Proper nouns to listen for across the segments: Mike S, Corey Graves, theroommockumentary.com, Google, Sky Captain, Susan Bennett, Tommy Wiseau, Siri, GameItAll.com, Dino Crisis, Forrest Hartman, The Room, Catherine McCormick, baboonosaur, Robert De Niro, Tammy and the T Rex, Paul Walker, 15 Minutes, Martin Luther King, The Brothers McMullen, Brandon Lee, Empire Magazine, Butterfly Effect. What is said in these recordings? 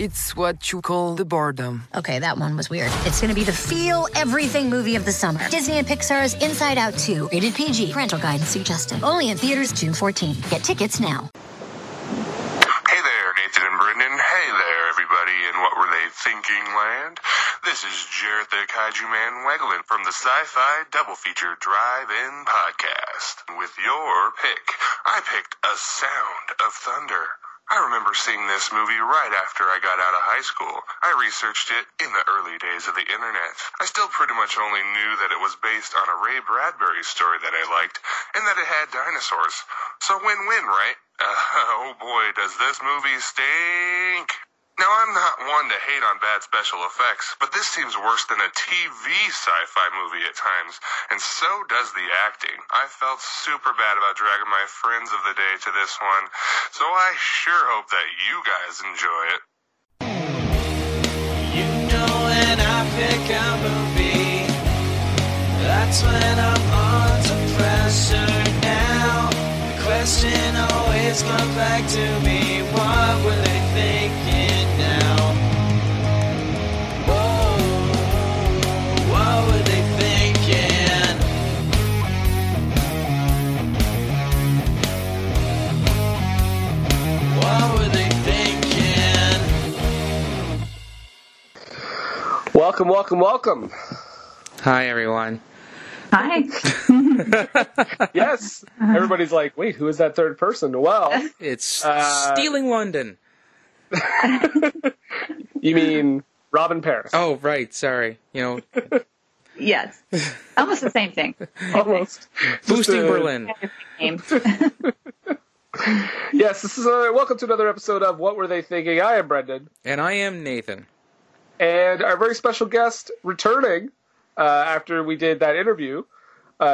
It's what you call the boredom. Okay, that one was weird. It's going to be the feel-everything movie of the summer. Disney and Pixar's Inside Out 2. Rated PG. Parental guidance suggested. Only in theaters June 14th. Get tickets now. Hey there, Nathan and Brendan. Hey there, everybody in What Were They Thinking Land. This is Jared the Kaiju Man Wegelin from the Sci-Fi Double Feature Drive-In Podcast. With your pick, I picked A Sound of Thunder. I remember seeing this movie right after I got out of high school. I researched it in the early days of the internet. I still pretty much only knew that it was based on a Ray Bradbury story that I liked, and that it had dinosaurs. So win-win, right? Oh boy, does this movie stink! Now, I'm not one to hate on bad special effects, but this seems worse than a TV sci-fi movie at times, and so does the acting. I felt super bad about dragging my friends of the day to this one, so I sure hope that you guys enjoy it. You know when I pick a movie, that's when I'm under pressure now. The question always comes back to me, what were they thinking? Welcome, welcome, welcome. Hi, everyone. Hi. Yes. Everybody's like, wait, who is that third person? Well, it's Stealing London. You mean Robin Paris. Oh, right. Sorry. You know. Yes. Almost the same thing. Almost. Boosting Berlin. Yes, this is welcome to another episode of What Were They Thinking? I am Brendan. And I am Nathan. And our very special guest returning after we did that interview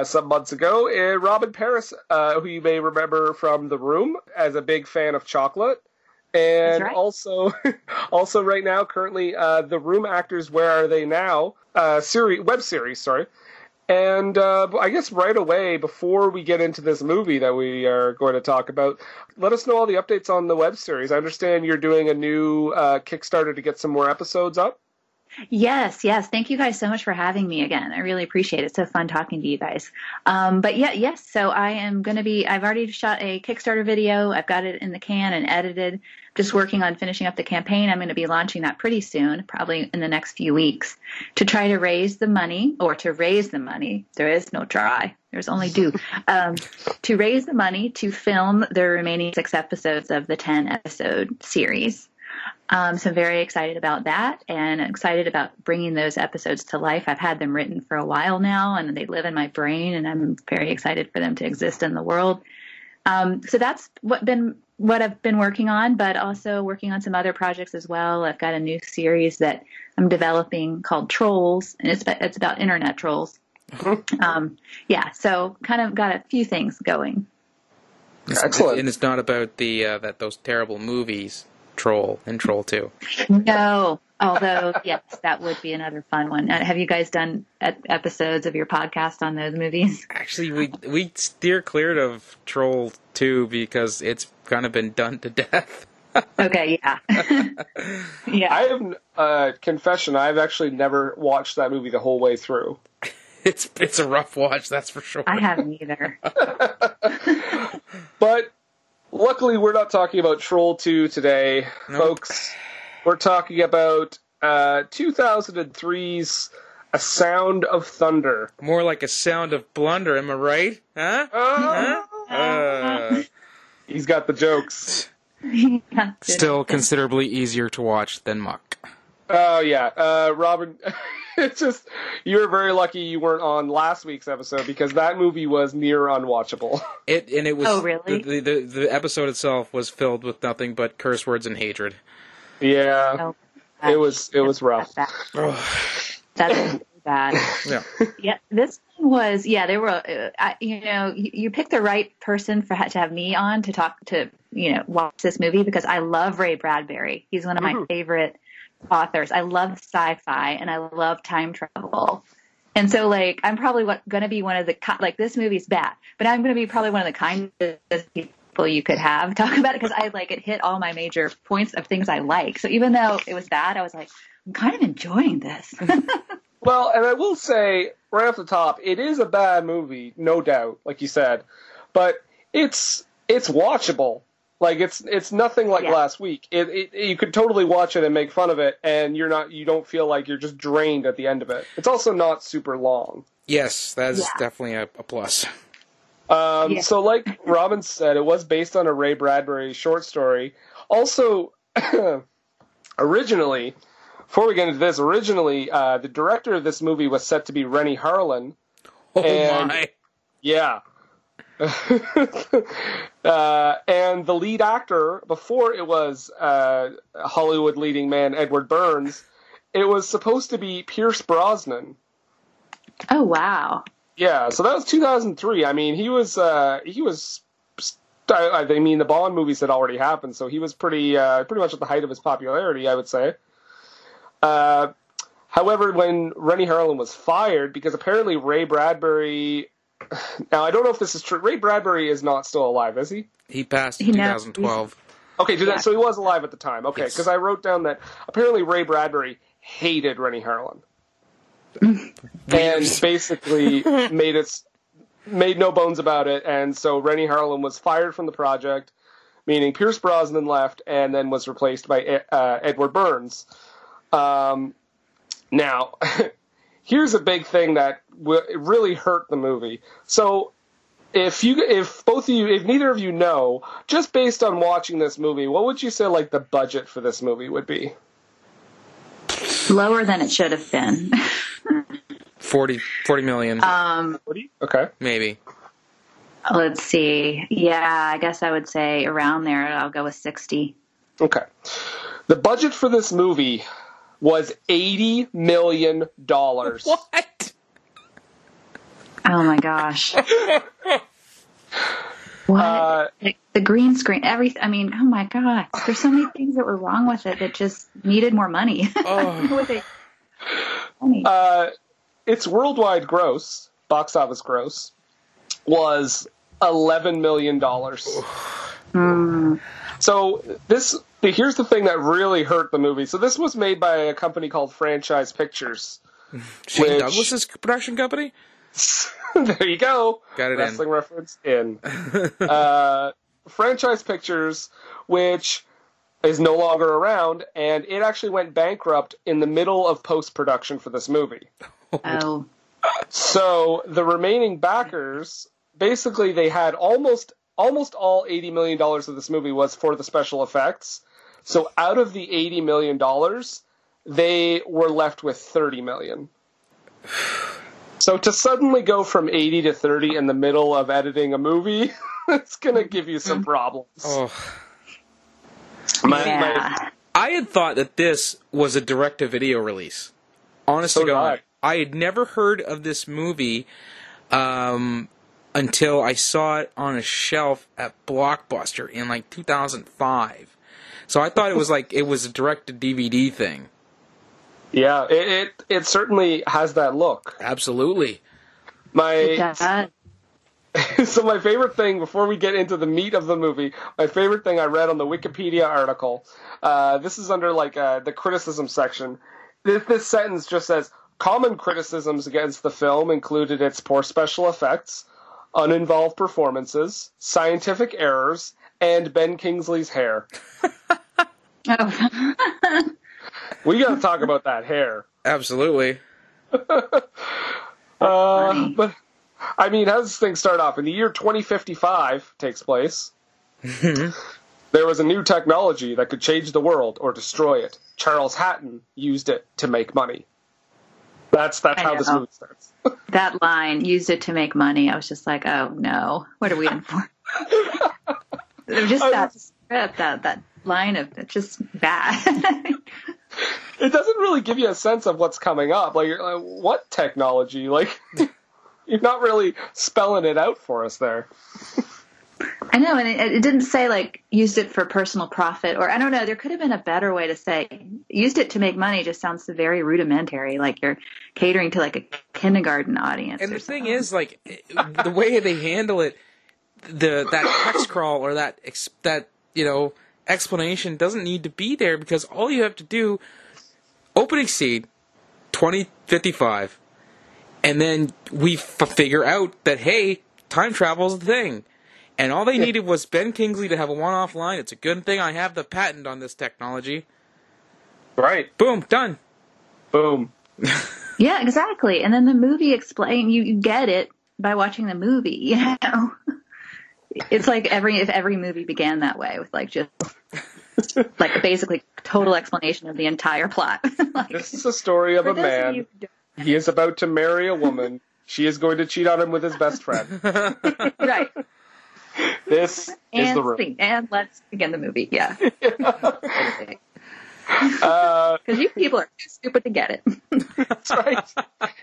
some months ago is Robin Paris, who you may remember from The Room as a big fan of chocolate. And right. also right now, currently, The Room Actors, Where Are They Now? Web series. And I guess right away, before we get into this movie that we are going to talk about, let us know all the updates on the web series. I understand you're doing a new Kickstarter to get some more episodes up. Yes. Thank you guys so much for having me again. I really appreciate it. It's so fun talking to you guys. So I am going to be, I've already shot a Kickstarter video. I've got it in the can and edited. Just working on finishing up the campaign. I'm going to be launching that pretty soon, probably in the next few weeks, to try to raise the money, There is no try. There's only do. To raise the money to film the remaining 6 episodes of the 10-episode series. So I'm very excited about that and excited about bringing those episodes to life. I've had them written for a while now, and they live in my brain, and I'm very excited for them to exist in the world. So that's what I've been working on, but also working on some other projects as well. I've got a new series that I'm developing called Trolls, and it's about internet trolls. So kind of got a few things going. Excellent. And it's not about those terrible movies, Troll and Troll 2. No, although, yes, that would be another fun one. Have you guys done episodes of your podcast on those movies? Actually, we steer clear of Troll 2 because it's kind of been done to death. Okay, yeah. Yeah. I have confession, I've actually never watched that movie the whole way through. It's a rough watch, that's for sure. I haven't either. But luckily, we're not talking about Troll 2 today, folks. We're talking about 2003's A Sound of Thunder. More like a sound of blunder, am I right? Huh? He's got the jokes. Still considerably easier to watch than Muck. Oh, yeah. Robin, it's just, you were very lucky you weren't on last week's episode because that movie was near unwatchable. It was. Oh, really? The episode itself was filled with nothing but curse words and hatred. Yeah. It was rough. That's that. Yeah. Yeah. This one was, yeah, they were, you know, you picked the right person to have me on to talk to, you know, watch this movie, because I love Ray Bradbury. He's one of my favorite authors. I love sci-fi and I love time travel. And so, like, I'm probably going to be one of the, like, this movie's bad, but I'm going to be probably one of the kindest people you could have talk about it, because I, like, it hit all my major points of things I like. So even though it was bad, I was like, I'm kind of enjoying this. Well, and I will say right off the top, it is a bad movie, no doubt, like you said, but it's watchable. Like, it's nothing like last week. It you could totally watch it and make fun of it, and you don't feel like you're just drained at the end of it. It's also not super long. Yes, that's definitely a plus. So like Robin said, it was based on a Ray Bradbury short story. Also, originally, before we get into this, the director of this movie was set to be Renny Harlin. Oh, my. Yeah. And the lead actor, before it was Hollywood leading man Edward Burns, it was supposed to be Pierce Brosnan. Oh, wow. Yeah, so that was 2003. I mean, he was the Bond movies had already happened, so he was pretty much at the height of his popularity, I would say. However, when Renny Harlin was fired, because apparently Ray Bradbury... Now, I don't know if this is true. Ray Bradbury is not still alive, is he? He passed in 2012. Okay, so he was alive at the time. Okay, because I wrote down that apparently Ray Bradbury hated Renny Harlin. And basically made no bones about it. And so Renny Harlin was fired from the project, meaning Pierce Brosnan left and then was replaced by Edward Burns. Now... Here's a big thing that really hurt the movie. So, if neither of you know, just based on watching this movie, what would you say like the budget for this movie would be? Lower than it should have been. 40 million. 40? Okay, maybe. Let's see. Yeah, I guess I would say around there. I'll go with 60. Okay. The budget for this movie was $80 million. What? Oh, my gosh. What? Like the green screen, everything. I mean, oh, my God. There's so many things that were wrong with it that just needed more money. Its worldwide gross, box office gross, was $11 million. Mm. So here's the thing that really hurt the movie. So this was made by a company called Franchise Pictures. Shane Douglas's production company? There you go. Got it. Wrestling in. Reference in. Franchise Pictures, which is no longer around, and it actually went bankrupt in the middle of post-production for this movie. Oh. So the remaining backers, basically they had almost all $80 million of this movie was for the special effects. So out of the $80 million, they were left with $30 million. So to suddenly go from 80 to 30 in the middle of editing a movie, it's going to give you some problems. Oh. I had thought that this was a direct-to-video release. Honestly, I had never heard of this movie until I saw it on a shelf at Blockbuster in, like, 2005. So I thought it was a direct-to-DVD thing. Yeah, it certainly has that look. Absolutely. So my favorite thing, before we get into the meat of the movie, my favorite thing I read on the Wikipedia article, this is under, like, the criticism section. This sentence just says, common criticisms against the film included its poor special effects, uninvolved performances, scientific errors, and Ben Kingsley's hair. Oh. We gotta talk about that hair. Absolutely. But I mean, how does this thing start off? In the year 2055 takes place. There was a new technology that could change the world or destroy it. Charles Hatton used it to make money. That's how this movie starts. That line, used it to make money. I was just like, oh no, what are we in for? Just that line of just bad. It doesn't really give you a sense of what's coming up. Like, you're like, what technology? Like, you're not really spelling it out for us there. I know, and it didn't say, like, used it for personal profit, or I don't know, there could have been a better way to say used it to make money. Just sounds very rudimentary, like you're catering to, like, a kindergarten audience. And the thing is, like, the way they handle it, that text crawl or that you know, explanation doesn't need to be there, because all you have to do, opening scene, 2055, and then we figure out that, hey, time travel's the thing. And all they needed was Ben Kingsley to have a one-off line. It's a good thing I have the patent on this technology. Right. Boom. Done. Boom. Yeah, exactly. And then the movie explains, you get it by watching the movie, you know? It's like if every movie began that way, with like just like basically total explanation of the entire plot. Like, this is a story of a man. He is about to marry a woman. She is going to cheat on him with his best friend. Right. This is The Room. And let's begin the movie, yeah. Because you people are too stupid to get it. That's right.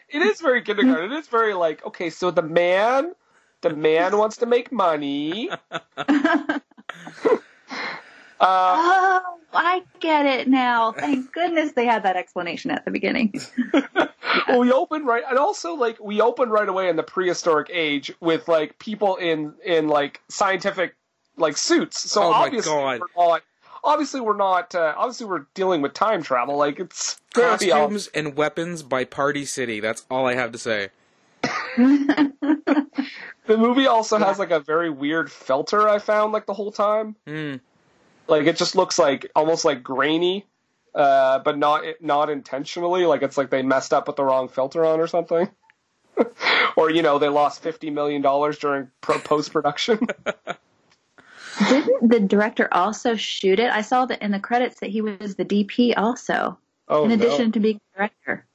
It is very kindergarten. It is very like, okay, so the man wants to make money. Oh, I get it now. Thank goodness they had that explanation at the beginning. Yeah. Well, we open right away in the prehistoric age with like people in like scientific like suits. So obviously we're dealing with time travel. Like, it's costumes and weapons by Party City. That's all I have to say. The movie also has like a very weird filter I found like the whole time. Mm. Like, it just looks like almost like grainy, but not intentionally. Like, it's like they messed up with the wrong filter on or something. Or, you know, they lost $50 million during post-production. Didn't the director also shoot it? I saw that in the credits that he was the DP also, in addition to being the director.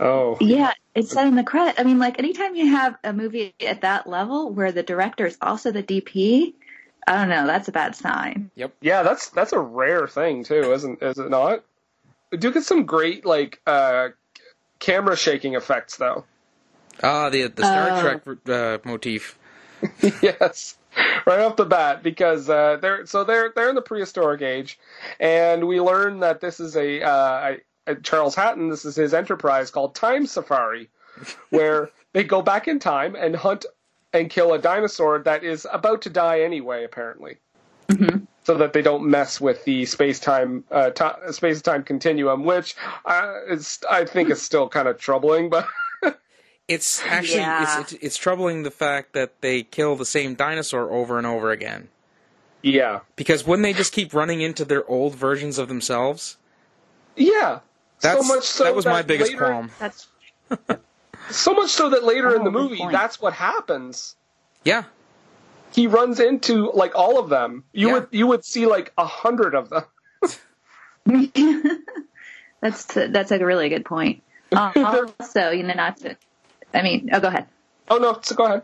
Oh. Yeah, it said in the credit. I mean, like, anytime you have a movie at that level where the director is also the DP... I don't know. That's a bad sign. Yep. Yeah, that's a rare thing too, is it not? We do get some great like camera shaking effects though. Ah, the Star Trek motif. Yes, right off the bat, because they're in the prehistoric age, and we learn that this is a Charles Hatton. This is his enterprise called Time Safari, where they go back in time and hunt and kill a dinosaur that is about to die anyway, apparently. Mm-hmm. So that they don't mess with the space-time continuum, which I think is still kind of troubling. But it's actually it's troubling the fact that they kill the same dinosaur over and over again. Yeah, because wouldn't they just keep running into their old versions of themselves? Yeah, that was my biggest qualm. That's... So much so that later in the movie, that's what happens. Yeah. He runs into, like, all of them. You would see, like, 100 of them. That's a really good point. Also, you know, go ahead. Oh, no, so go ahead.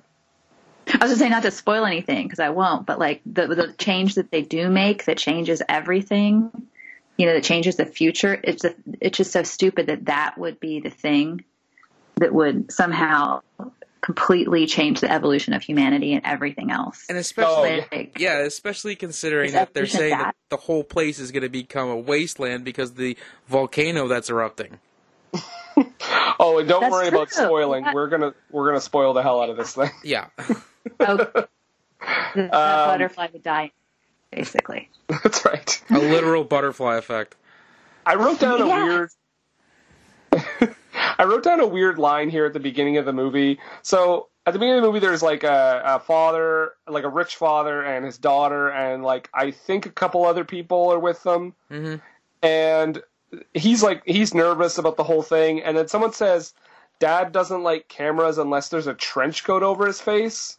I was just saying, not to spoil anything, because I won't, but, like, the change that they do make that changes everything, you know, that changes the future, it's just so stupid that would be the thing that would somehow completely change the evolution of humanity and everything else. And especially considering that they're saying that the whole place is going to become a wasteland because of the volcano that's erupting. Oh, and don't worry about spoiling. We're gonna spoil the hell out of this thing. Yeah. Okay. The butterfly would die, basically. That's right. A literal butterfly effect. I wrote down a weird... I wrote down a weird line here at the beginning of the movie. So at the beginning of the movie, there's like a father, like a rich father and his daughter, and like I think a couple other people are with them. Mm-hmm. And he's nervous about the whole thing. And then someone says, "Dad doesn't like cameras unless there's a trench coat over his face."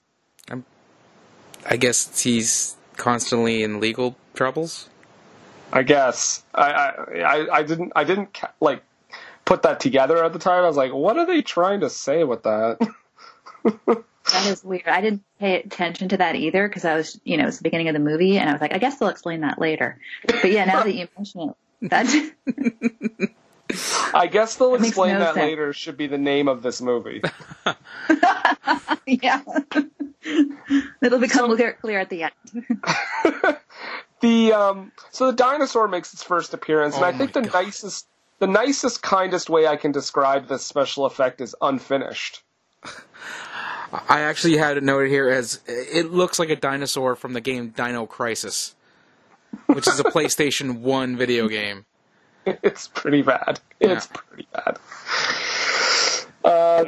I guess he's constantly in legal troubles. I guess I didn't like put that together at the time. I was like, what are they trying to say with that? That is weird. I didn't pay attention to that either, because I was, you know, it's the beginning of the movie, and I was like, I guess they'll explain that later. But yeah, now that you mention it, That. I guess they'll explain that later. Should be the name of this movie. Yeah, it'll become clear at the end. So the dinosaur makes its first appearance, and I think the nicest, kindest way I can describe this special effect is unfinished. I actually had it noted here as it looks like a dinosaur from the game Dino Crisis, which is a PlayStation 1 video game. It's pretty bad. Yeah. It's pretty bad.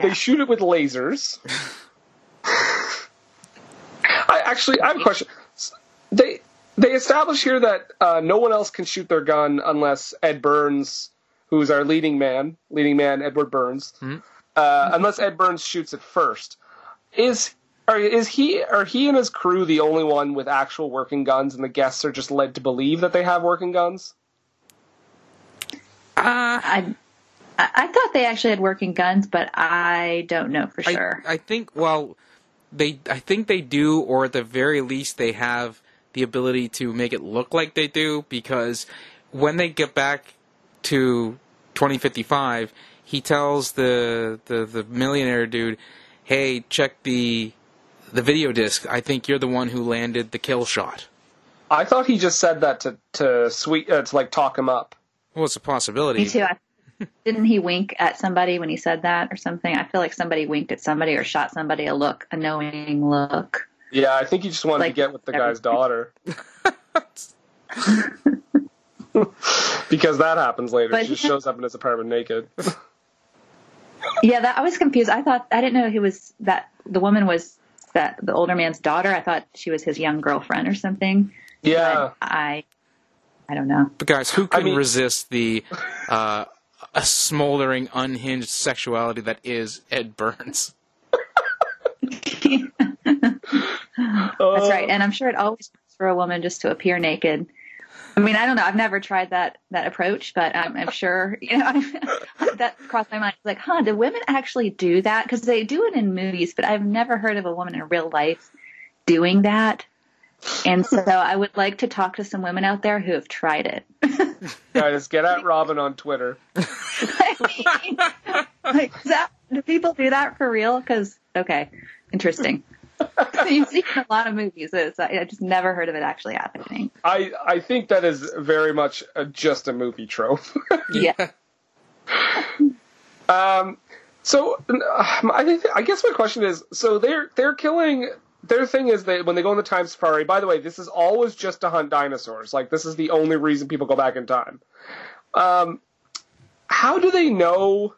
They shoot it with lasers. I have a question. They establish here that no one else can shoot their gun unless Ed Burns, who's our leading man Edward Burns, unless Ed Burns shoots it first. Are he and his crew the only one with actual working guns, and the guests are just led to believe that they have working guns? I thought they actually had working guns, but I don't know for sure. I think they do, or at the very least, they have the ability to make it look like they do, because when they get back to 2055, he tells the millionaire dude, "Hey, check the video disc. I think you're the one who landed the kill shot." I thought he just said that to talk him up. Well, it's a possibility. Me too. Didn't he wink at somebody when he said that or something? I feel like somebody winked at somebody or shot somebody a knowing look. Yeah, I think he just wanted to get with the guy's daughter. Because that happens later. But she just shows up in his apartment naked. Yeah, I was confused. I didn't know the woman was the older man's daughter. I thought she was his young girlfriend or something. Yeah. But I don't know. But guys, who can resist the a smoldering, unhinged sexuality that is Ed Burns? That's right. And I'm sure it always works for a woman just to appear naked. I mean, I don't know. I've never tried that approach, but I'm sure, you know, that crossed my mind. It's like, do women actually do that? Because they do it in movies, but I've never heard of a woman in real life doing that. And so I would like to talk to some women out there who have tried it. Guys, get at Robin on Twitter. I mean, do people do that for real? Because, okay, interesting. So you see in a lot of movies. I just never heard of it actually happening. I think that is very much just a movie trope. Yeah. I guess my question is, so they're killing... Their thing is that when they go on the time safari, by the way, this is always just to hunt dinosaurs. Like, this is the only reason people go back in time. How do they know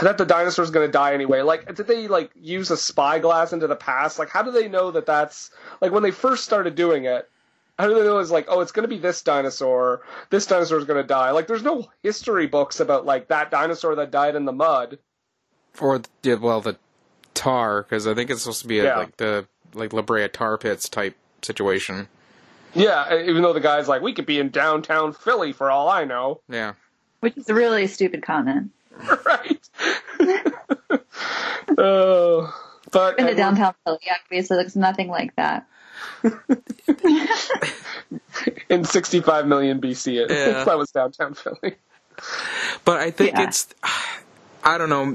that the dinosaur's going to die anyway? Like, did they, use a spyglass into the past? Like, how do they know that that's... Like, when they first started doing it, how do they know it's like, oh, it's going to be this dinosaur's going to die? Like, there's no history books about, that dinosaur that died in the mud. Or, the... tar, because I think it's supposed to be the La Brea Tar Pits type situation. Yeah, even though the guy's like, we could be in downtown Philly for all I know. Yeah. Which is a really stupid comment. Right. But in downtown Philly, obviously, looks nothing like that. In 65 million BC, that was downtown Philly. But I think it's... I don't know...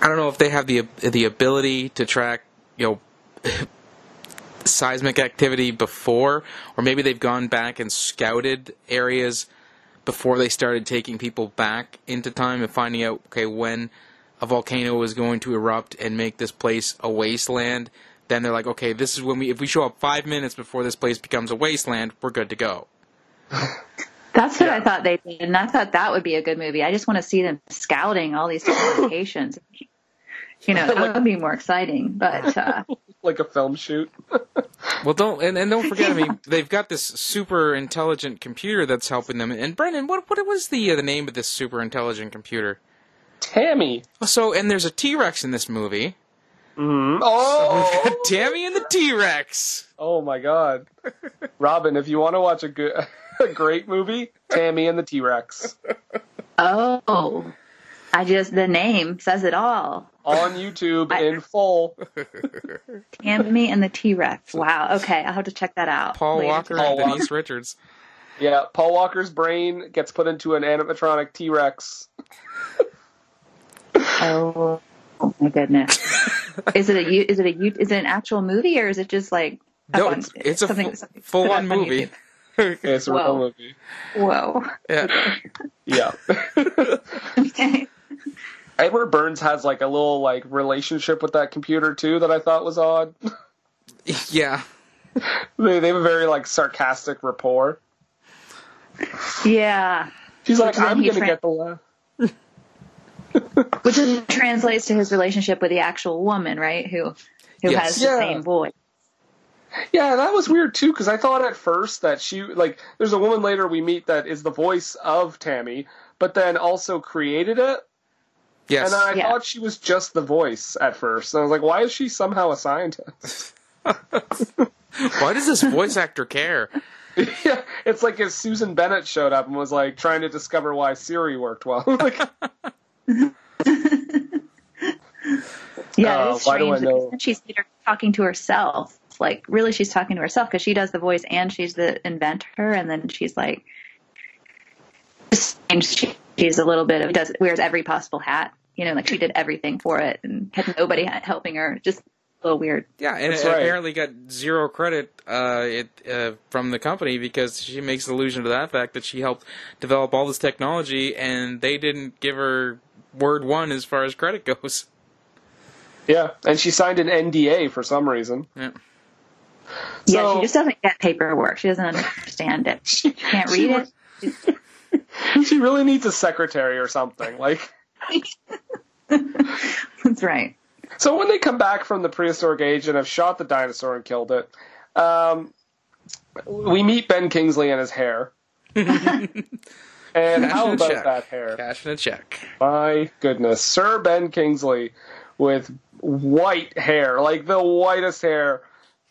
I don't know if they have the ability to track, seismic activity before, or maybe they've gone back and scouted areas before they started taking people back into time and finding out, okay, when a volcano is going to erupt and make this place a wasteland. Then they're like, okay, this is when if we show up 5 minutes before this place becomes a wasteland, we're good to go. That's what I thought they did, and I thought that would be a good movie. I just want to see them scouting all these different locations. That would be more exciting. But like a film shoot. Well, don't forget. I mean, they've got this super intelligent computer that's helping them. And Brendan, what was the name of this super intelligent computer? Tammy. So, and there's a T-Rex in this movie. Mm-hmm. Oh, so we've got Tammy and the T Rex. Oh my God, Robin! If you want to watch a great movie, Tammy and the T Rex. Oh, the name says it all. On YouTube in full. Tammy and the T Rex. Wow. Okay, I'll have to check that out. Paul Walker and Denise Richards. Yeah, Paul Walker's brain gets put into an animatronic T Rex. Oh my goodness! Is it an actual movie, or is it just like? No, it's a full-on movie. It's a real movie. Whoa. Yeah. Yeah. Okay. Edward Burns has like a little like relationship with that computer too that I thought was odd. Yeah. They have a very like sarcastic rapport. Yeah. She's like, I'm gonna get the laugh. Which translates to his relationship with the actual woman, right? Who yes. has the same voice. Yeah, that was weird too, because I thought at first that she, like, there's a woman later we meet that is the voice of Tammy, but then also created it. Yes. And I thought she was just the voice at first. And I was like, why is she somehow a scientist? Why does this voice actor care? Yeah, it's like if Susan Bennett showed up and was like trying to discover why Siri worked well. Like, yeah, it's strange. Why do I know? She's talking to herself. Like, really, she's talking to herself because she does the voice and she's the inventor. And then she's like, she's a little bit of wears every possible hat. You know, like she did everything for it and had nobody helping her. Just a little weird. Yeah, and it apparently got zero credit from the company because she makes allusion to that fact that she helped develop all this technology and they didn't give her word one as far as credit goes. Yeah, and she signed an NDA for some reason. Yeah. So, she just doesn't get paperwork. She doesn't understand it. She can't read it. She really needs a secretary or something. Like, that's right. So when they come back from the prehistoric age and have shot the dinosaur and killed it, we meet Ben Kingsley and his hair. And how about that hair? Cash in a check. My goodness. Sir Ben Kingsley with white hair, like the whitest hair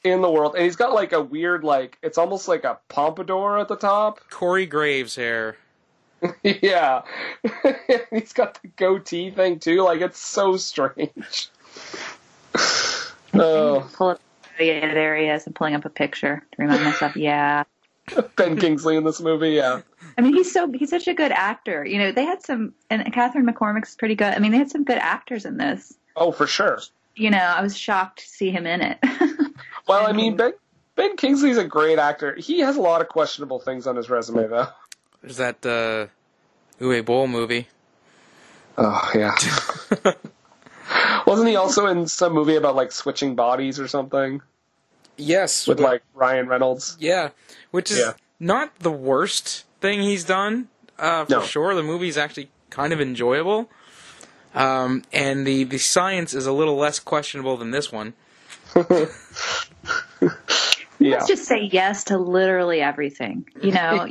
in the world. And he's got like a weird, like, it's almost like a pompadour at the top. Corey Graves hair. Yeah. He's got the goatee thing too. Like, it's so strange. Oh. Yeah, there he is. I'm pulling up a picture to remind myself. Yeah. Ben Kingsley in this movie, yeah. I mean, he's such a good actor. You know, they had some, and Catherine McCormick's pretty good. I mean, they had some good actors in this. Oh, for sure. You know, I was shocked to see him in it. Well, I mean, Ben Kingsley's a great actor. He has a lot of questionable things on his resume, though. There's that Uwe Boll movie. Oh, yeah. Wasn't he also in some movie about, like, switching bodies or something? Yes. With, like, Ryan Reynolds. Yeah, which is not the worst thing he's done, for sure. The movie's actually kind of enjoyable. And the science is a little less questionable than this one. Let's just say yes to literally everything. You know,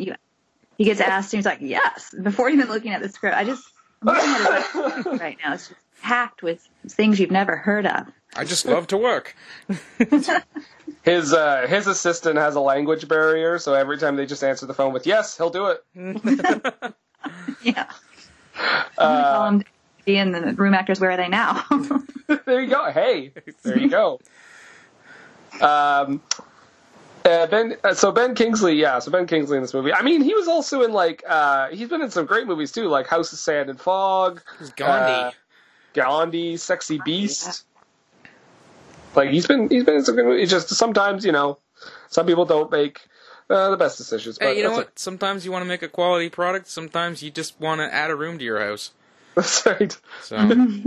he gets asked and he's like, yes, before even looking at the script. I'm looking at it right now. It's just packed with things you've never heard of. I just love to work. His assistant has a language barrier, so every time they just answer the phone with yes, he'll do it. Yeah. I'm gonna call him D and the room actors, where are they now? There you go. Hey, there you go. Ben Kingsley in this movie. I mean, he was also in like he's been in some great movies too, like House of Sand and Fog, Gandhi, Sexy Beast. Yeah. Like, he's been in some good movies. It's just sometimes, you know, some people don't make the best decisions. But hey, you know what? Sometimes you want to make a quality product. Sometimes you just want to add a room to your house. That's right. So.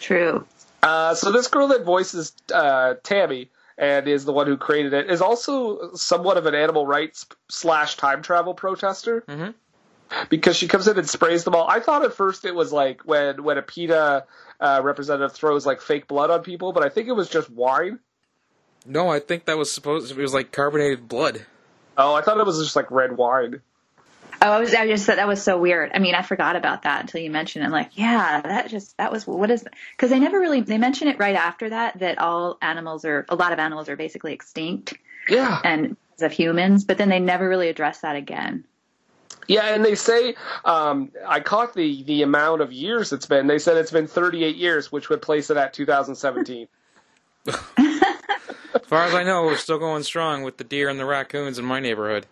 True. So this girl that voices Tammy and is the one who created it is also somewhat of an animal rights / time travel protester. Mm-hmm. Because she comes in and sprays them all. I thought at first it was like when a PETA representative throws like fake blood on people, but I think it was just wine. No, I think that was supposed. It was like carbonated blood. Oh, I thought it was just like red wine. Oh, I just thought that was so weird. I mean, I forgot about that until you mentioned it. I'm like, yeah, that was what is because they never really they mention it right after that all animals are a lot of animals are basically extinct. Yeah, and of humans, but then they never really address that again. Yeah, and they say, I caught the amount of years it's been. They said it's been 38 years, which would place it at 2017. As far as I know, we're still going strong with the deer and the raccoons in my neighborhood.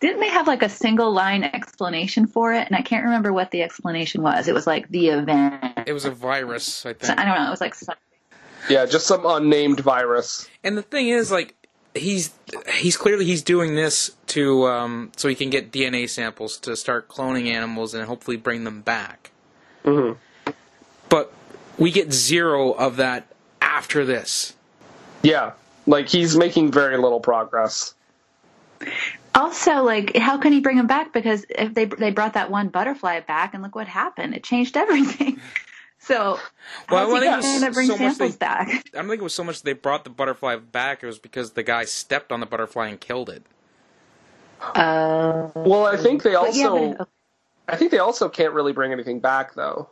Didn't they have like a single line explanation for it? And I can't remember what the explanation was. It was like the event. It was a virus, I think. So, I don't know. It was like something. Yeah, just some unnamed virus. And the thing is, like, he's clearly he's doing this to so he can get DNA samples to start cloning animals and hopefully bring them back. Mm-hmm. But we get zero of that after this. Yeah, like he's making very little progress. Also, like, how can he bring him back? Because if they brought that one butterfly back, and look what happened. It changed everything. So, well, I think it was bring so samples they, back. I don't think it was so much they brought the butterfly back. It was because the guy stepped on the butterfly and killed it. Well, I think they also, I think they also can't really bring anything back though.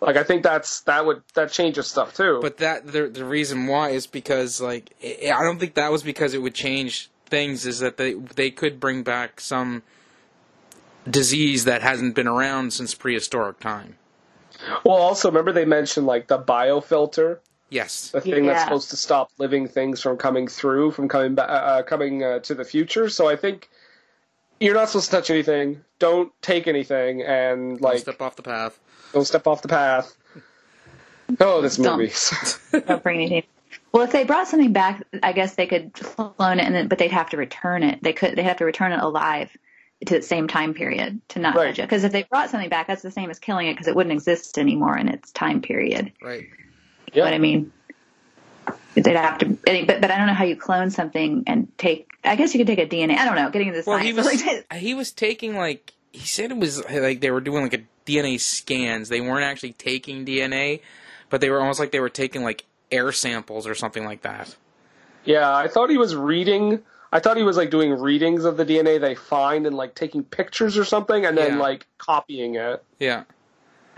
Like, I think that changes stuff too. But that the reason why is because like I don't think that was because it would change things. Is that they could bring back some disease that hasn't been around since prehistoric time. Well, also, remember they mentioned, like, the biofilter? Yes. The thing that's supposed to stop living things from coming through, from coming to the future. So I think you're not supposed to touch anything. Don't take anything. And, like... Don't step off the path. Don't step off the path. Oh, this movie. Don't bring anything. Well, if they brought something back, I guess they could clone it, and then, but they'd have to return it. They'd have to return it alive to the same time period to not judge it. Because if they brought something back, that's the same as killing it because it wouldn't exist anymore in its time period. Right. Yep. You know what I mean? They'd have to, but I don't know how you clone something and take, I guess you could take a DNA. I don't know, getting into this science. He was taking like, he said it was like they were doing like a DNA scans. They weren't actually taking DNA, but they were almost like they were taking like air samples or something like that. Yeah, I thought he was, like, doing readings of the DNA they find and, like, taking pictures or something and then, like, copying it. Yeah.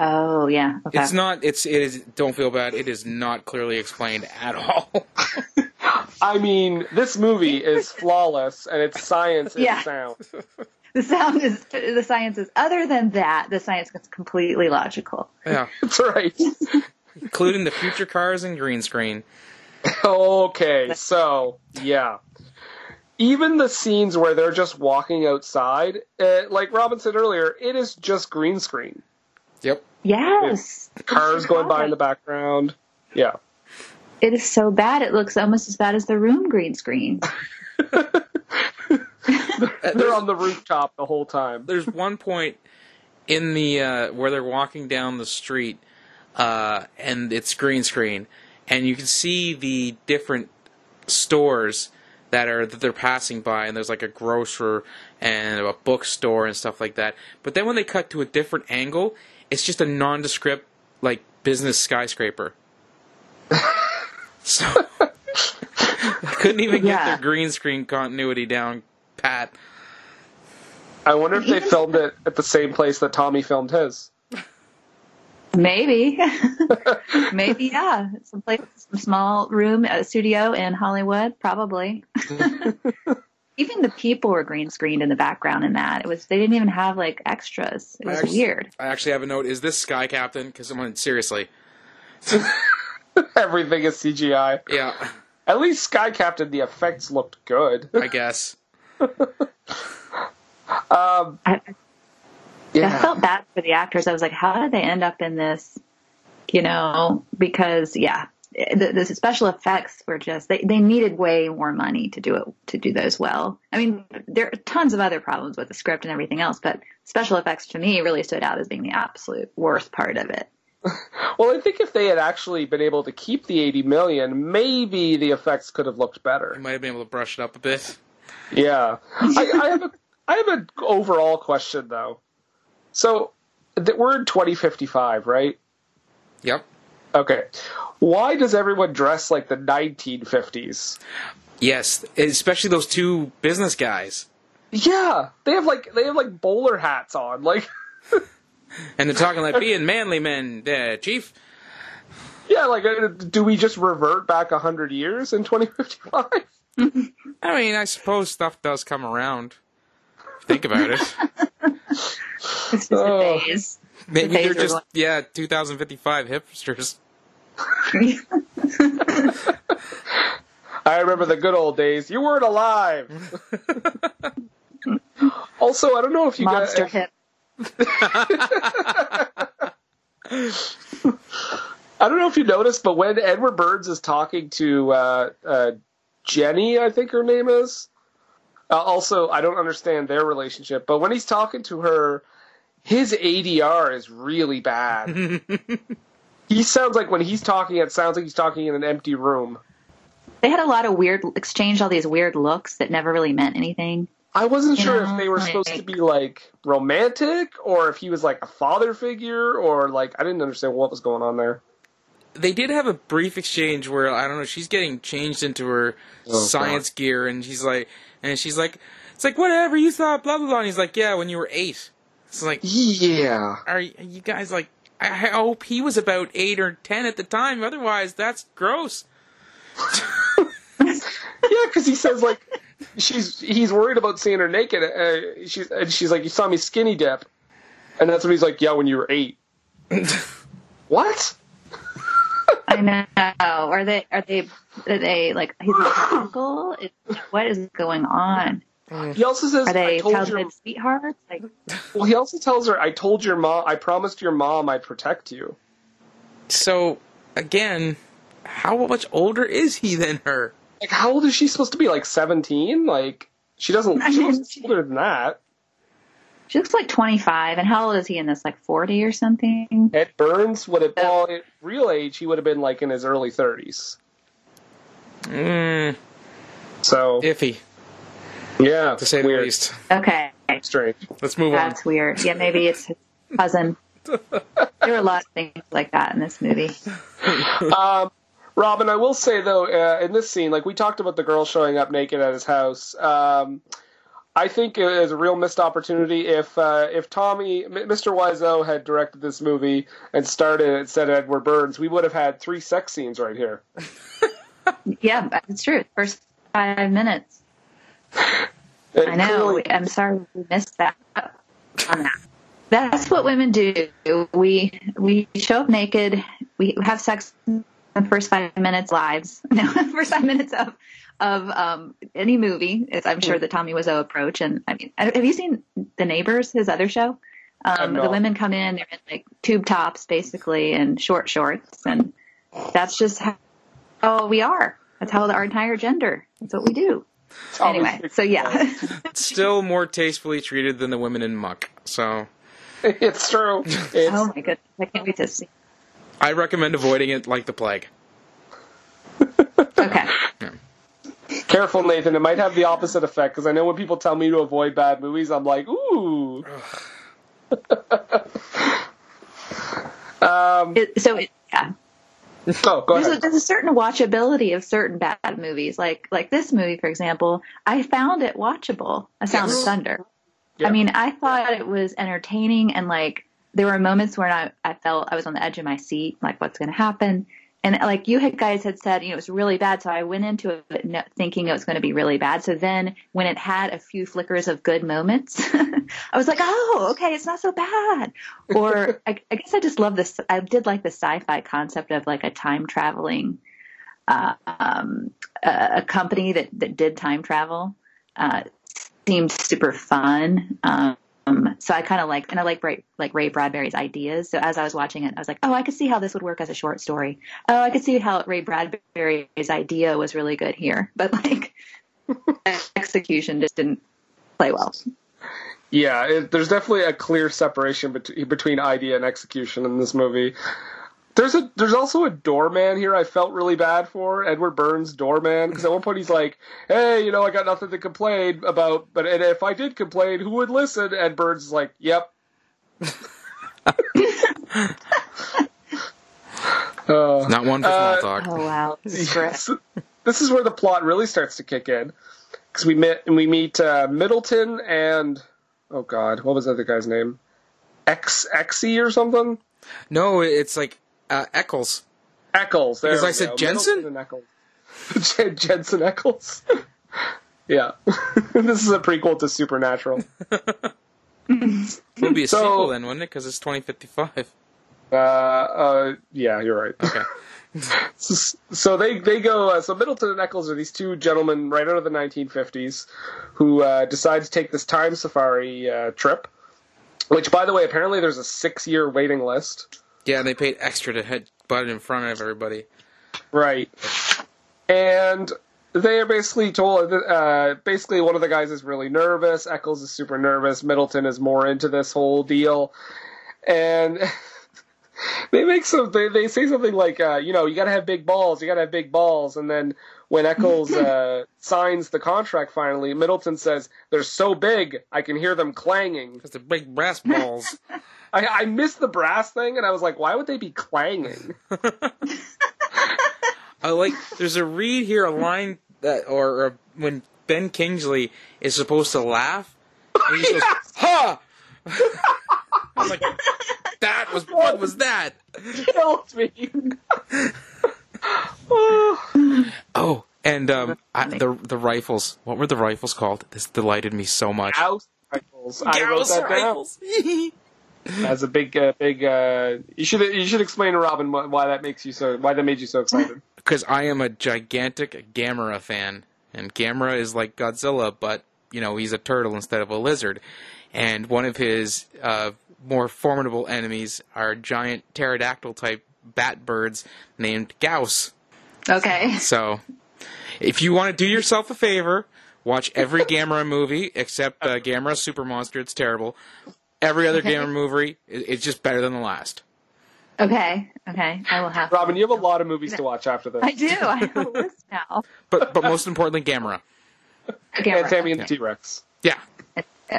Oh, yeah. Okay. It is, don't feel bad, it is not clearly explained at all. I mean, this movie is flawless and its science is sound. The science is, other than that, the science is completely logical. Yeah. That's right. Including the future cars and green screen. Okay, so, yeah. Even the scenes where they're just walking outside, like Robin said earlier, it is just green screen. Yep. Yes. Cars going by in the background. Yeah. It is so bad. It looks almost as bad as the Room green screen. They're on the rooftop the whole time. There's one point in the where they're walking down the street, and it's green screen, and you can see the different stores that they're passing by, and there's like a grocer and a bookstore and stuff like that. But then when they cut to a different angle, it's just a nondescript like business skyscraper. So I couldn't even get their green screen continuity down, Pat. I wonder if they filmed it at the same place that Tommy filmed his. Maybe. Maybe, yeah. Some small room, a studio in Hollywood, probably. Even the people were green screened in the background in that. They didn't even have, like, extras. It was weird. I actually have a note. Is this Sky Captain? Because someone, seriously. Everything is CGI. Yeah. At least Sky Captain, the effects looked good. I guess. Yeah. I felt bad for the actors. I was like, how did they end up in this, you know, because, the special effects were just, they needed way more money to do those well. I mean, there are tons of other problems with the script and everything else, but special effects to me really stood out as being the absolute worst part of it. Well, I think if they had actually been able to keep the $80 million, maybe the effects could have looked better. You might have been able to brush it up a bit. Yeah. I have an overall question, though. So, we're in 2055, right? Yep. Okay. Why does everyone dress like the 1950s? Yes, especially those two business guys. Yeah, they have like bowler hats on, like. And they're talking like being manly men, Chief. Yeah, like, do we just revert back 100 years in 2055? I mean, I suppose stuff does come around. Think about it. It's just a phase. Maybe they're just 2055 hipsters. I remember the good old days. You weren't alive. Also, I don't know if you Monster guys... I don't know if you noticed, but when Edward Burns is talking to Jenny, I think her name is. Also, I don't understand their relationship, but when he's talking to her, his ADR is really bad. He sounds like when he's talking, it sounds like he's talking in an empty room. They had a lot of weird exchange, all these weird looks that never really meant anything. I wasn't sure if they were supposed to be, like, romantic or if he was, like, a father figure or, like, I didn't understand what was going on there. They did have a brief exchange where, I don't know, she's getting changed into her science gear and she's like, it's like, whatever you thought, blah, blah, blah. And he's like, yeah, when you were 8. It's like, yeah. Are you guys, like, I hope he was about 8 or 10 at the time. Otherwise, that's gross. Yeah, because he says, like, he's worried about seeing her naked. She's like, you saw me skinny dip. And that's when he's like, yeah, when you were 8. What? I know. Are they like, he's like, uncle? What is going on? He also says, are they childhood sweethearts? Like... Well, he also tells her, I told your mom, I promised your mom I'd protect you. So, again, how much older is he than her? Like, how old is she supposed to be? Like, 17? Like, she looks older than that. She looks like 25. And how old is he in this? Like, 40 or something? Ed Burns would have been, at real age, he would have been, like, in his early 30s. So. Iffy. Yeah. To say the least. Okay. Strange. Let's move on. That's weird. Yeah, maybe it's his cousin. There were a lot of things like that in this movie. Robin, I will say, though, in this scene, like, we talked about the girl showing up naked at his house. I think it is a real missed opportunity. If Tommy, Mr. Wiseau had directed this movie and started it, said Edward Burns, we would have had 3 sex scenes right here. Yeah, it's true. First 5 minutes. I know. Cool. I'm sorry we missed that. On that. That's what women do. We show up naked. We have sex the first 5 minutes first 5 minutes of any movie. It's, I'm sure, the Tommy Wiseau approach. And I mean, have you seen The Neighbors, his other show? The women come in, they're in like tube tops basically and short shorts, and that's just how we are. That's how our entire gender. That's what we do. Anyway, so yeah. Still more tastefully treated than the women in Muck. So it's true. Oh my goodness, I can't wait to see. I recommend avoiding it like the plague. Okay. Yeah. Careful, Nathan. It might have the opposite effect, because I know when people tell me to avoid bad movies, I'm like, ooh. Yeah. Oh, go ahead. There's a certain watchability of certain bad movies. Like this movie, for example, I found it watchable, A Sound of Thunder. Yeah. I mean, I thought it was entertaining, and like, there were moments where I felt I was on the edge of my seat, like, what's going to happen? And like you guys had said, you know, it was really bad. So I went into it thinking it was going to be really bad. So then when it had a few flickers of good moments, I was like, oh, okay, it's not so bad. Or I guess I just love this. I did like the sci-fi concept of like a time traveling, a company that did time travel, seemed super fun. So I kind of like, and I like Ray Bradbury's ideas. So as I was watching it, I was like, oh, I could see how this would work as a short story. Oh, I could see how Ray Bradbury's idea was really good here, but like execution just didn't play well. Yeah, there's definitely a clear separation between idea and execution in this movie. There's also a doorman here I felt really bad for, Edward Burns' doorman, because at one point he's like, hey, you know, I got nothing to complain about, but and if I did complain, who would listen? And Burns is like, yep. Not one for small talk. Oh, wow. This is where the plot really starts to kick in, because we meet Middleton and, oh God, what was that other guy's name? Exy or something? No, it's like... Eccles. Eccles. Because I said Jensen? Eccles. Jensen Eccles. Yeah. This is a prequel to Supernatural. It would be a sequel then, wouldn't it? Because it's 2055. Yeah, you're right. Okay. So they go, so Middleton and Eccles are these two gentlemen right out of the 1950s who decide to take this time safari trip, which, by the way, apparently there's a 6-year waiting list. Yeah, they paid extra to head butt in front of everybody. Right. And they are basically told, basically one of the guys is really nervous, Eccles is super nervous, Middleton is more into this whole deal, and... They make some. They say something like, you know, you gotta have big balls. You gotta have big balls. And then when Eccles signs the contract finally, Middleton says, "They're so big, I can hear them clanging." Because they're big brass balls. I missed the brass thing, and I was like, why would they be clanging? I like. There's a read here, a line that, or when Ben Kingsley is supposed to laugh, and he goes, "Ha!" I'm like. That was what was that? Killed me. Oh, and the rifles. What were the rifles called? This delighted me so much. Gauss rifles. I wrote that rifles. Down. That's a big, big. You should explain to Robin why that made you so excited. Because I am a gigantic Gamera fan, and Gamera is like Godzilla, but you know he's a turtle instead of a lizard, and one of his. More formidable enemies are giant pterodactyl-type bat birds named Gauss. Okay. So, if you want to do yourself a favor, watch every Gamera movie except Gamera Super Monster. It's terrible. Every other Gamera movie, it's just better than the last. Okay. Okay. I will have. Robin, you have a lot of movies to watch after this. I do. I have a list now. But most importantly, Gamera. Gamera. And Tammy and the T Rex. Yeah.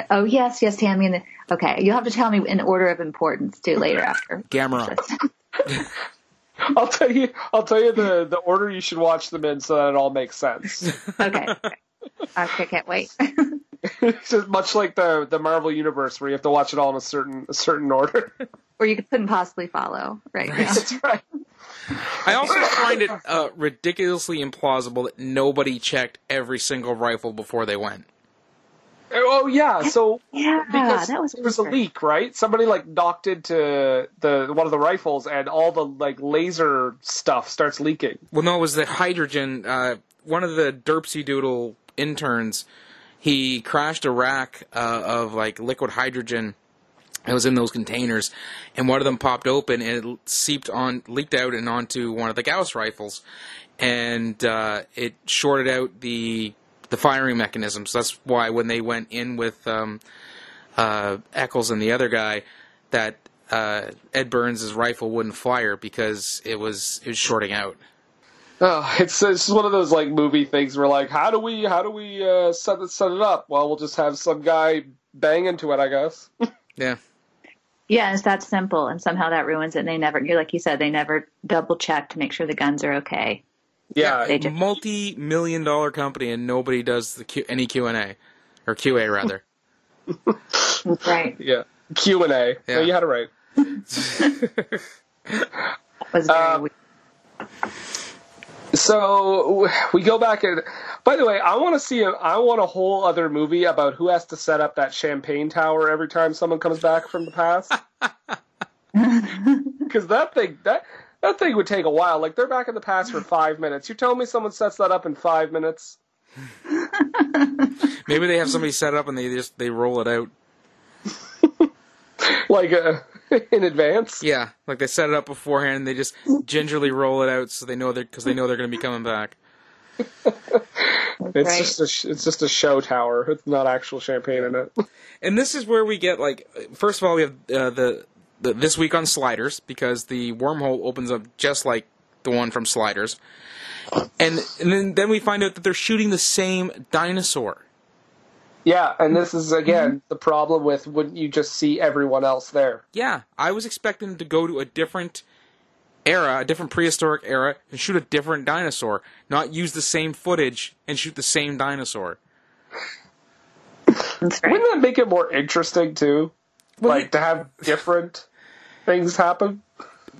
Oh, yes, yes, Tammy. And the, okay, you'll have to tell me in order of importance, too, later after. Gamera. I'll tell you the order you should watch them in so that it all makes sense. Okay. I can't wait. It's just much like the Marvel Universe where you have to watch it all in a certain order. Or you couldn't possibly follow right now. That's right. I also find it ridiculously implausible that nobody checked every single rifle before they went. Oh yeah, so yeah, because there was a leak, right? Somebody like knocked into one of the rifles, and all the like laser stuff starts leaking. Well, no, it was the hydrogen. One of the derpsy doodle interns, he crashed a rack of like liquid hydrogen that was in those containers, and one of them popped open and it leaked out and onto one of the Gauss rifles, and it shorted out the firing mechanisms. That's why when they went in with Eccles and the other guy, that Ed Burns' rifle wouldn't fire because it was shorting out. Oh, it's one of those like movie things where like how do we set it up? Well, we'll just have some guy bang into it, I guess. Yeah. Yeah, it's that simple, and somehow that ruins it. And like you said, they never double check to make sure the guns are okay. Yeah, a multi-million-dollar company, and nobody does any Q&A, or QA, rather. Right. Yeah, Q&A. Yeah. No, you had it right. Was very weird. So we go back, and by the way, I want a whole other movie about who has to set up that champagne tower every time someone comes back from the past. Because that thing would take a while. Like, they're back in the past for 5 minutes. You're telling me someone sets that up in 5 minutes? Maybe they have somebody set it up and they roll it out. Like, in advance? Yeah. Like, they set it up beforehand and they just gingerly roll it out so because they know they're going to be coming back. It's right. It's just a show tower. It's not actual champagne in it. And this is where we get, like, first of all, we have this week on Sliders, because the wormhole opens up just like the one from Sliders. And then we find out that they're shooting the same dinosaur. Yeah, and this is, again, the problem with wouldn't you just see everyone else there? Yeah, I was expecting to go to a different era, a different prehistoric era, and shoot a different dinosaur, not use the same footage and shoot the same dinosaur. Wouldn't that make it more interesting, too? Like, to have different... things happen.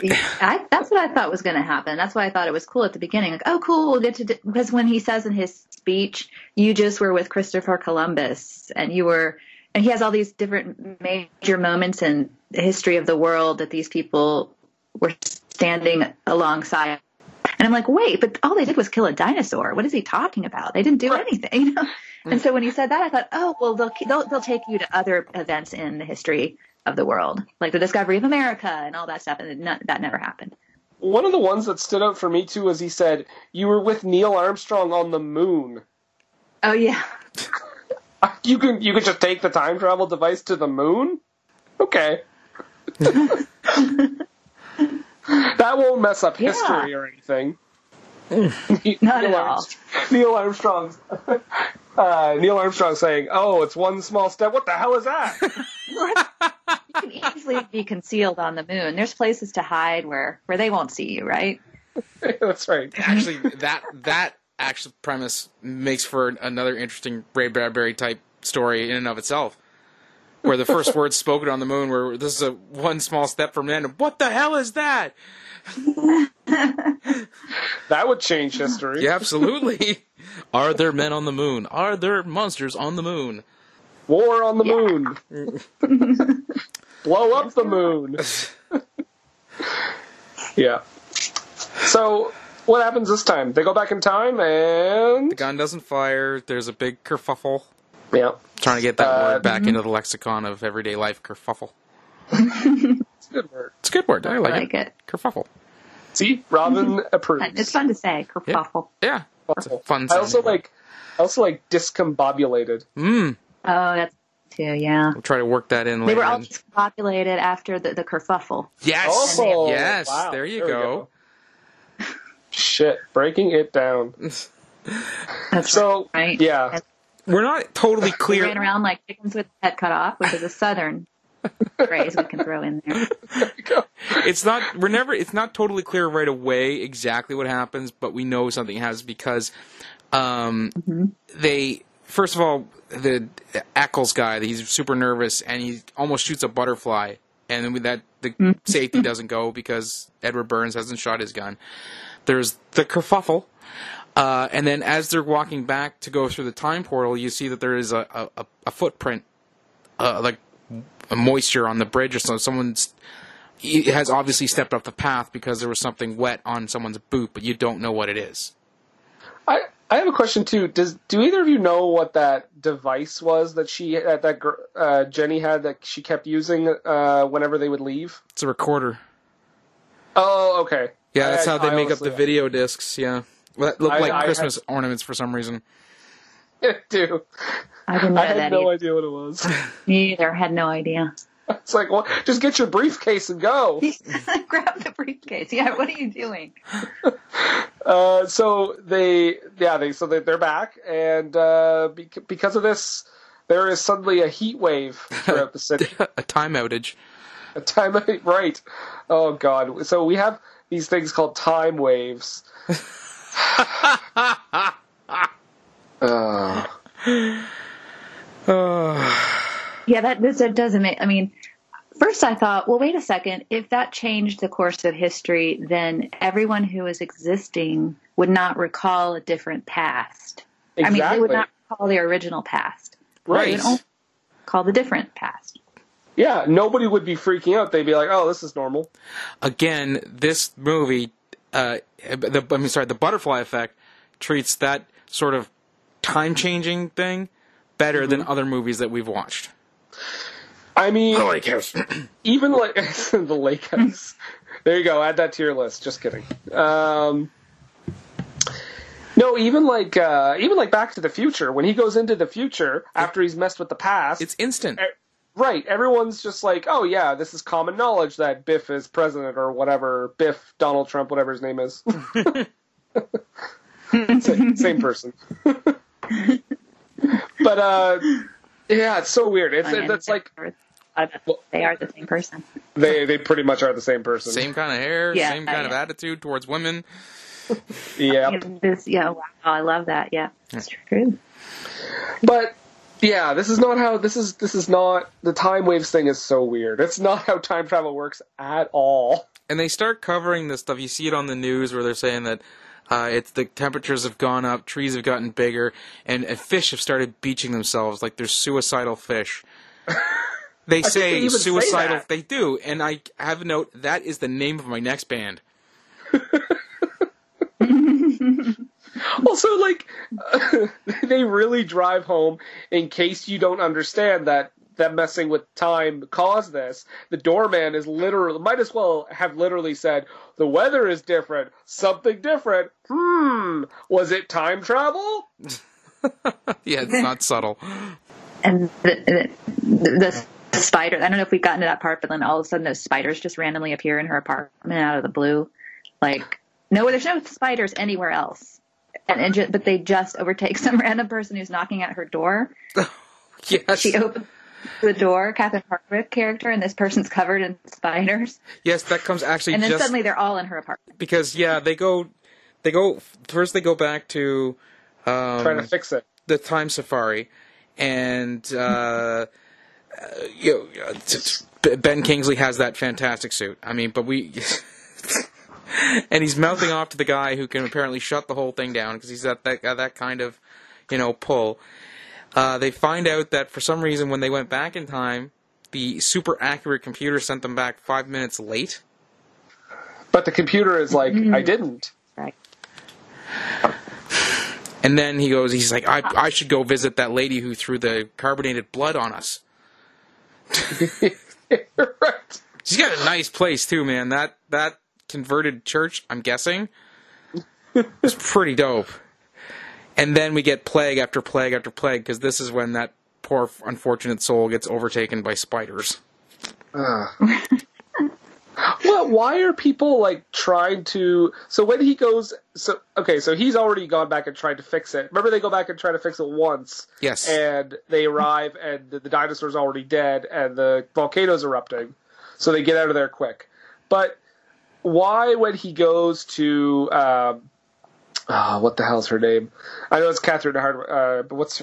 That's what I thought was going to happen. That's why I thought it was cool at the beginning. Like, oh, cool, we'll get to because when he says in his speech, you just were with Christopher Columbus, and he has all these different major moments in the history of the world that these people were standing alongside And I'm like, wait, but all they did was kill a dinosaur. What is he talking about? They didn't do anything. You know? And so when he said that, I thought, oh, well, they'll take you to other events in the history of the world, like the discovery of America and all that stuff. And that never happened. One of the ones that stood out for me, too, was he said, you were with Neil Armstrong on the moon. Oh, yeah. You can just take the time travel device to the moon? Okay. That won't mess up history or anything. Not at all. Neil Armstrong saying, oh, it's one small step. What the hell is that? You can easily be concealed on the moon. There's places to hide where they won't see you, right? That's right. Actually, that premise makes for another interesting Ray Bradbury type story in and of itself, where the first words spoken on the moon were, this is one small step from man. What the hell is that? That would change history. Yeah, absolutely. Are there men on the moon? Are there monsters on the moon? War on the moon. Blow up the moon. Yeah. So what happens this time? They go back in time and... the gun doesn't fire. There's a big kerfuffle. Yeah. Trying to get that word back into the lexicon of everyday life, kerfuffle. It's a good word. It's a good word. I like it. Kerfuffle. See? Robin approves. It's fun to say, kerfuffle. Yeah. It's a fun sound. I also like discombobulated. Mm. Oh, that's too, yeah. We'll try to work that in later. They were all discombobulated after the kerfuffle. Yes. Oh, yes. Wow. There we go. Shit. Breaking it down. That's so, right. Yeah. That's... we're not totally clear. We ran around like chickens with the head cut off, which is a southern phrase we can throw in there. It's not totally clear right away exactly what happens, but we know something happens because they, first of all, the Ackles guy, he's super nervous and he almost shoots a butterfly, and then the safety doesn't go because Edward Burns hasn't shot his gun. There's the kerfuffle. And then as they're walking back to go through the time portal, you see that there is a footprint, like a moisture on the bridge or something. Someone's has obviously stepped off the path because there was something wet on someone's boot, but you don't know what it is. I have a question, too. Do either of you know what that device was that Jenny had that she kept using whenever they would leave? It's a recorder. Oh, okay. Yeah, that's how they make up the video discs, yeah. Well, that looked like Christmas ornaments for some reason. It do. I had no idea what it was. Me either. Had no idea. It's like, well, just get your briefcase and go. Grab the briefcase. Yeah, what are you doing? So they're back, and because of this, there is suddenly a heat wave throughout the city. A time outage. Right. Oh, God. So we have these things called time waves. Yeah, that doesn't make... I mean, first I thought, well, wait a second. If that changed the course of history, then everyone who is existing would not recall a different past. Exactly. I mean, they would not recall their original past. Right. They would only recall the different past. Yeah, nobody would be freaking out. They'd be like, oh, this is normal. Again, this movie... The Butterfly Effect treats that sort of time-changing thing better than other movies that we've watched. I mean, the Lake House. Even like the Lake House. There you go. Add that to your list. Just kidding. No, even like Back to the Future, when he goes into the future after he's messed with the past, it's instant. Right, everyone's just like, oh yeah, this is common knowledge that Biff is president or whatever, Biff, Donald Trump, whatever his name is. Same person. But, yeah, it's so weird. It's like... they are the same person. They pretty much are the same person. Same kind of hair, same kind of attitude towards women. Yeah. Yeah, wow, I love that, yeah. That's true. But... yeah, this is not the time waves thing is so weird. It's not how time travel works at all. And they start covering this stuff. You see it on the news where they're saying that it's the temperatures have gone up, trees have gotten bigger, and fish have started beaching themselves like they're suicidal fish. They say suicidal. They do, and I have a note. That is the name of my next band. Also, like, they really drive home, in case you don't understand that them messing with time caused this. The doorman is literally, might as well have literally said, the weather is different, something different. Was it time travel? Yeah, it's not subtle. And the spider, I don't know if we've gotten to that part, but then all of a sudden those spiders just randomly appear in her apartment out of the blue. Like, no, there's no spiders anywhere else. But they just overtake some random person who's knocking at her door. Yes. She opens the door, Catherine Hardwicke character, and this person's covered in spiders. Yes, that comes actually. And then just, suddenly they're all in her apartment. Because they go back to trying to fix it. The Time Safari, and Ben Kingsley has that fantastic suit. I mean, but we. And he's mouthing off to the guy who can apparently shut the whole thing down because he's got that kind of, pull. They find out that for some reason when they went back in time, the super accurate computer sent them back 5 minutes late. But the computer is like, I didn't. Right. And then he's like, I should go visit that lady who threw the carbonated blood on us. Right. She's got a nice place too, man. That converted church, I'm guessing. It's pretty dope. And then we get plague after plague after plague, because this is when that poor, unfortunate soul gets overtaken by spiders. Well, why are people, like, trying to... So when he goes... So he's already gone back and tried to fix it. Remember, they go back and try to fix it once. Yes. And they arrive, and the dinosaur's already dead, and the volcano's erupting. So they get out of there quick. But why, when he goes to... what the hell's her name? I know it's Catherine Hardwick, but what's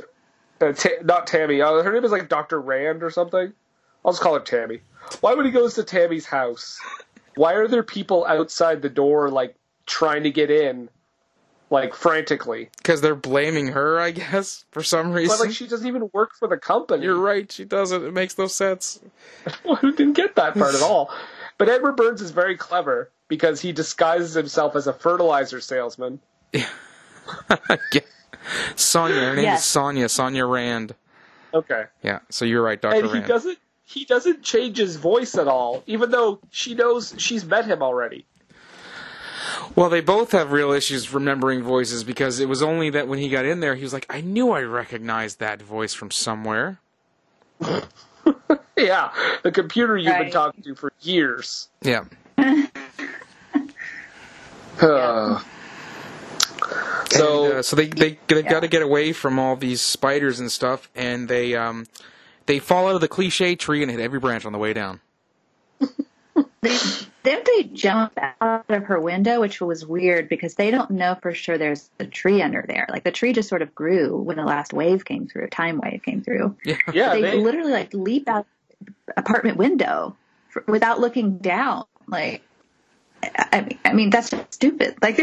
her... not Tammy. Her name is like Dr. Rand or something. I'll just call her Tammy. Why when he goes to Tammy's house? Why are there people outside the door, like, trying to get in, like, frantically? Because they're blaming her, I guess, for some reason. But, like, she doesn't even work for the company. You're right, she doesn't. It makes no sense. Well, who didn't get that part at all? But Edward Burns is very clever because he disguises himself as a fertilizer salesman. Yeah. Yeah. Sonia, her name is Sonia. Sonia Rand. Okay. Yeah, so you're right, Dr. Rand. He doesn't change his voice at all, even though she knows she's met him already. Well, they both have real issues remembering voices because it was only that when he got in there, he was like, I knew I recognized that voice from somewhere. Yeah, the computer you've been talking to for years. Yeah. So they've got to get away from all these spiders and stuff, and they fall out of the cliche tree and hit every branch on the way down. They jump out of her window, which was weird because they don't know for sure there's a tree under there. Like, the tree just sort of grew when the last wave came through, time wave came through. Yeah, they literally, like, leap out the apartment window without looking down, like. I mean, that's just stupid. Like,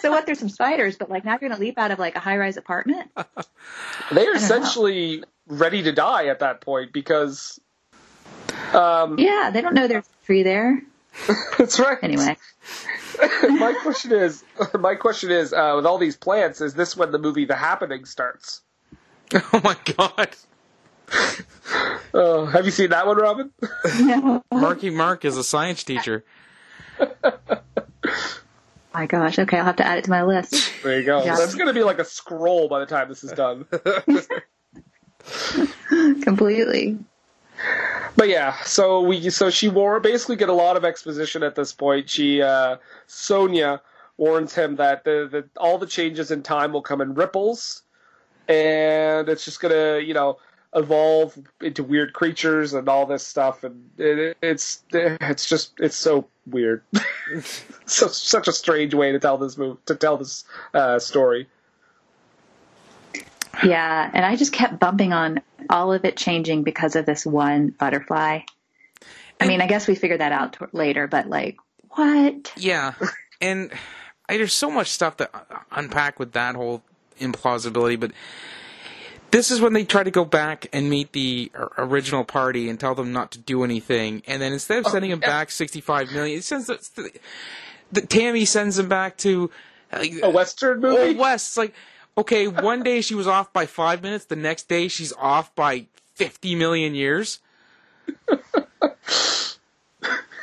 so what? There's some spiders, but, like, now you're going to leap out of, like, a high-rise apartment? They are essentially ready to die at that point because... yeah, they don't know there's a tree there. That's right. Anyway. My question is, with all these plants, is this when the movie The Happening starts? Oh, my God. Oh, have you seen that one, Robin? No. Marky Mark is a science teacher. My gosh, okay, I'll have to add it to my list. There you go. Yes. That's going to be like a scroll by the time this is done. Completely. But yeah, so she basically get a lot of exposition at this point. She, Sonia warns him that all the changes in time will come in ripples, and it's just going to, evolve into weird creatures and all this stuff, and it's so weird. So such a strange way to tell this story. Yeah, and I just kept bumping on all of it changing because of this one butterfly. I mean, I guess we figured that out later, but, like, what? Yeah, and there's so much stuff to unpack with that whole implausibility, but. This is when they try to go back and meet the original party and tell them not to do anything. And then instead of sending them back $65 million, it sends Tammy sends them back to A Western movie? Old West. Like, okay, one day she was off by 5 minutes. The next day she's off by 50 million years.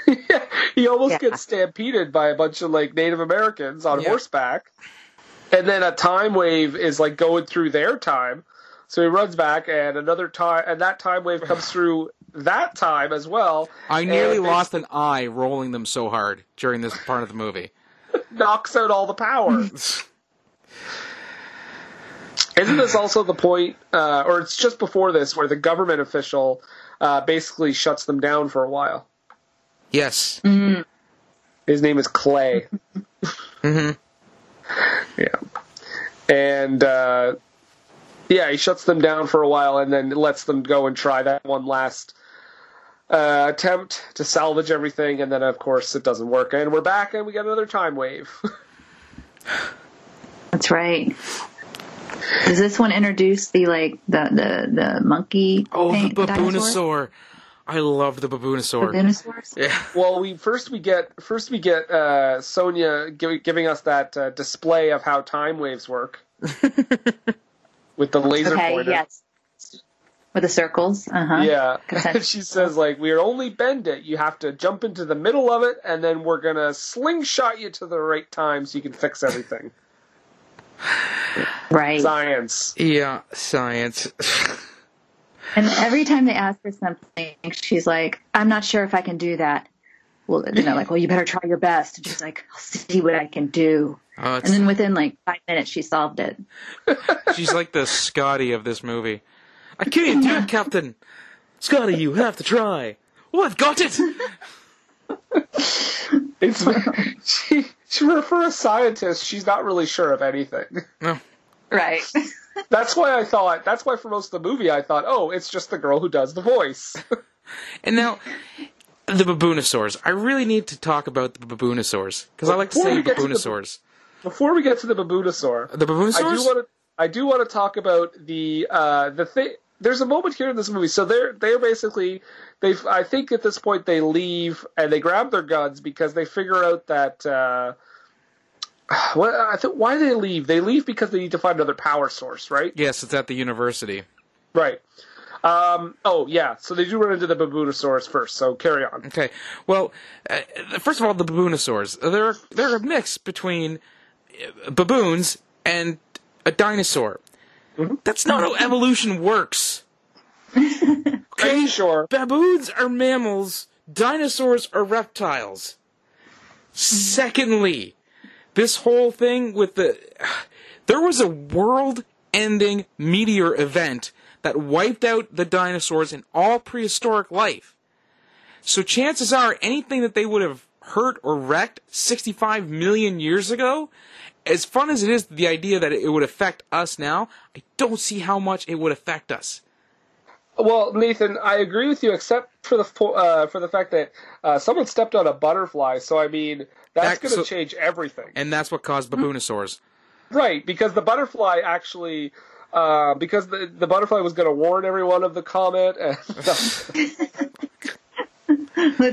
Yeah, he almost gets stampeded by a bunch of like Native Americans on horseback. And then a time wave is like going through their time. So he runs back, and another time, and that time wave comes through that time as well. I nearly lost an eye rolling them so hard during this part of the movie. Knocks out all the power. Isn't this also the point, or it's just before this, where the government official basically shuts them down for a while? Yes. Mm-hmm. His name is Clay. Mm-hmm. Yeah. And, yeah, he shuts them down for a while and then lets them go and try that one last attempt to salvage everything. And then, of course, it doesn't work. And we're back and we got another time wave. That's right. Does this one introduce the, like, the monkey? Oh, thing, the baboonosaur. I love the baboonosaur. Baboonosaurs? Yeah. Well, we get Sonia giving us that display of how time waves work with the laser pointer. Yes. With the circles. Uh-huh. Yeah. And she says, like, we're only bend it. You have to jump into the middle of it, and then we're going to slingshot you to the right time so you can fix everything. Right. Science. Yeah, science. And every time they ask her something, she's like, I'm not sure if I can do that. Well, you know, like, well, you better try your best. And she's like, I'll see what I can do. And then within, like, 5 minutes, she solved it. She's like the Scotty of this movie. I can't do it, Captain. Scotty, you have to try. Oh, I've got it. For a scientist, she's not really sure of anything. No. Right. That's why for most of the movie I thought, oh, it's just the girl who does the voice. And now, the baboonosaurs. I really need to talk about the baboonosaurs, because I like to say baboonosaurs. Before we get to the baboonosaur. The baboonosaurs? I do want to talk about the thing. There's a moment here in this movie. So they're basically, I think at this point they leave and they grab their guns because they figure out that, why do they leave? They leave because they need to find another power source, right? Yes, it's at the university. Right. So they do run into the baboonosaurs first, so carry on. Okay. Well, first of all, the baboonosaurs. They're a mix between baboons and a dinosaur. Mm-hmm. That's not how evolution works. Okay, sure. Baboons are mammals. Dinosaurs are reptiles. Secondly, this whole thing with there was a world-ending meteor event that wiped out the dinosaurs and all prehistoric life. So chances are anything that they would have hurt or wrecked 65 million years ago, as fun as it is, the idea that it would affect us now, I don't see how much it would affect us. Well, Nathan, I agree with you, except for the fact that someone stepped on a butterfly. So I mean, that's going to change everything. And that's what caused baboonosaurs, right? Because the butterfly actually, because the butterfly was going to warn everyone of the comet. And that's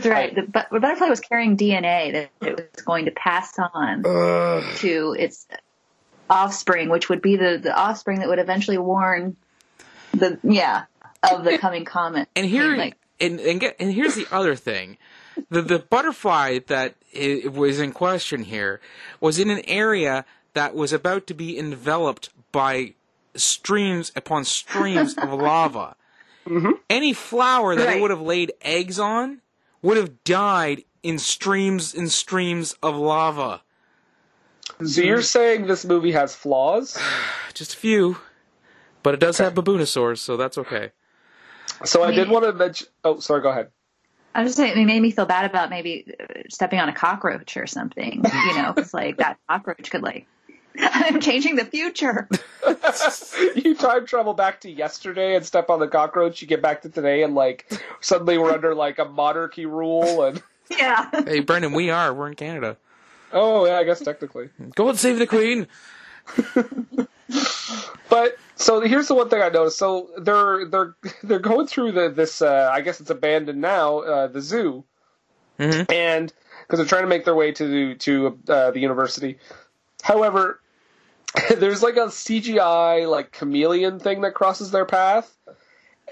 right. The butterfly was carrying DNA that it was going to pass on to its offspring, which would be the offspring that would eventually warn of the coming comet. And here's the other thing. The butterfly that it was in question here was in an area that was about to be enveloped by streams upon streams of lava. Mm-hmm. Any flower that it would have laid eggs on would have died in streams and streams of lava. So you're saying this movie has flaws? Just a few. But it does have baboonosaurs, so that's okay. So I did want to mention... Oh, sorry, go ahead. I was just saying, it made me feel bad about maybe stepping on a cockroach or something. You know, it's like that cockroach could, like, I'm changing the future. You time travel back to yesterday and step on the cockroach, you get back to today, and, like, suddenly we're under, like, a monarchy rule. And yeah. Hey, Brendan, we're in Canada. Oh, yeah, I guess technically. Go and save the queen. But so here's the one thing I noticed. So they're going through this. I guess it's abandoned now. The zoo, mm-hmm. and because they're trying to make their way to the university. However, there's like a CGI like chameleon thing that crosses their path,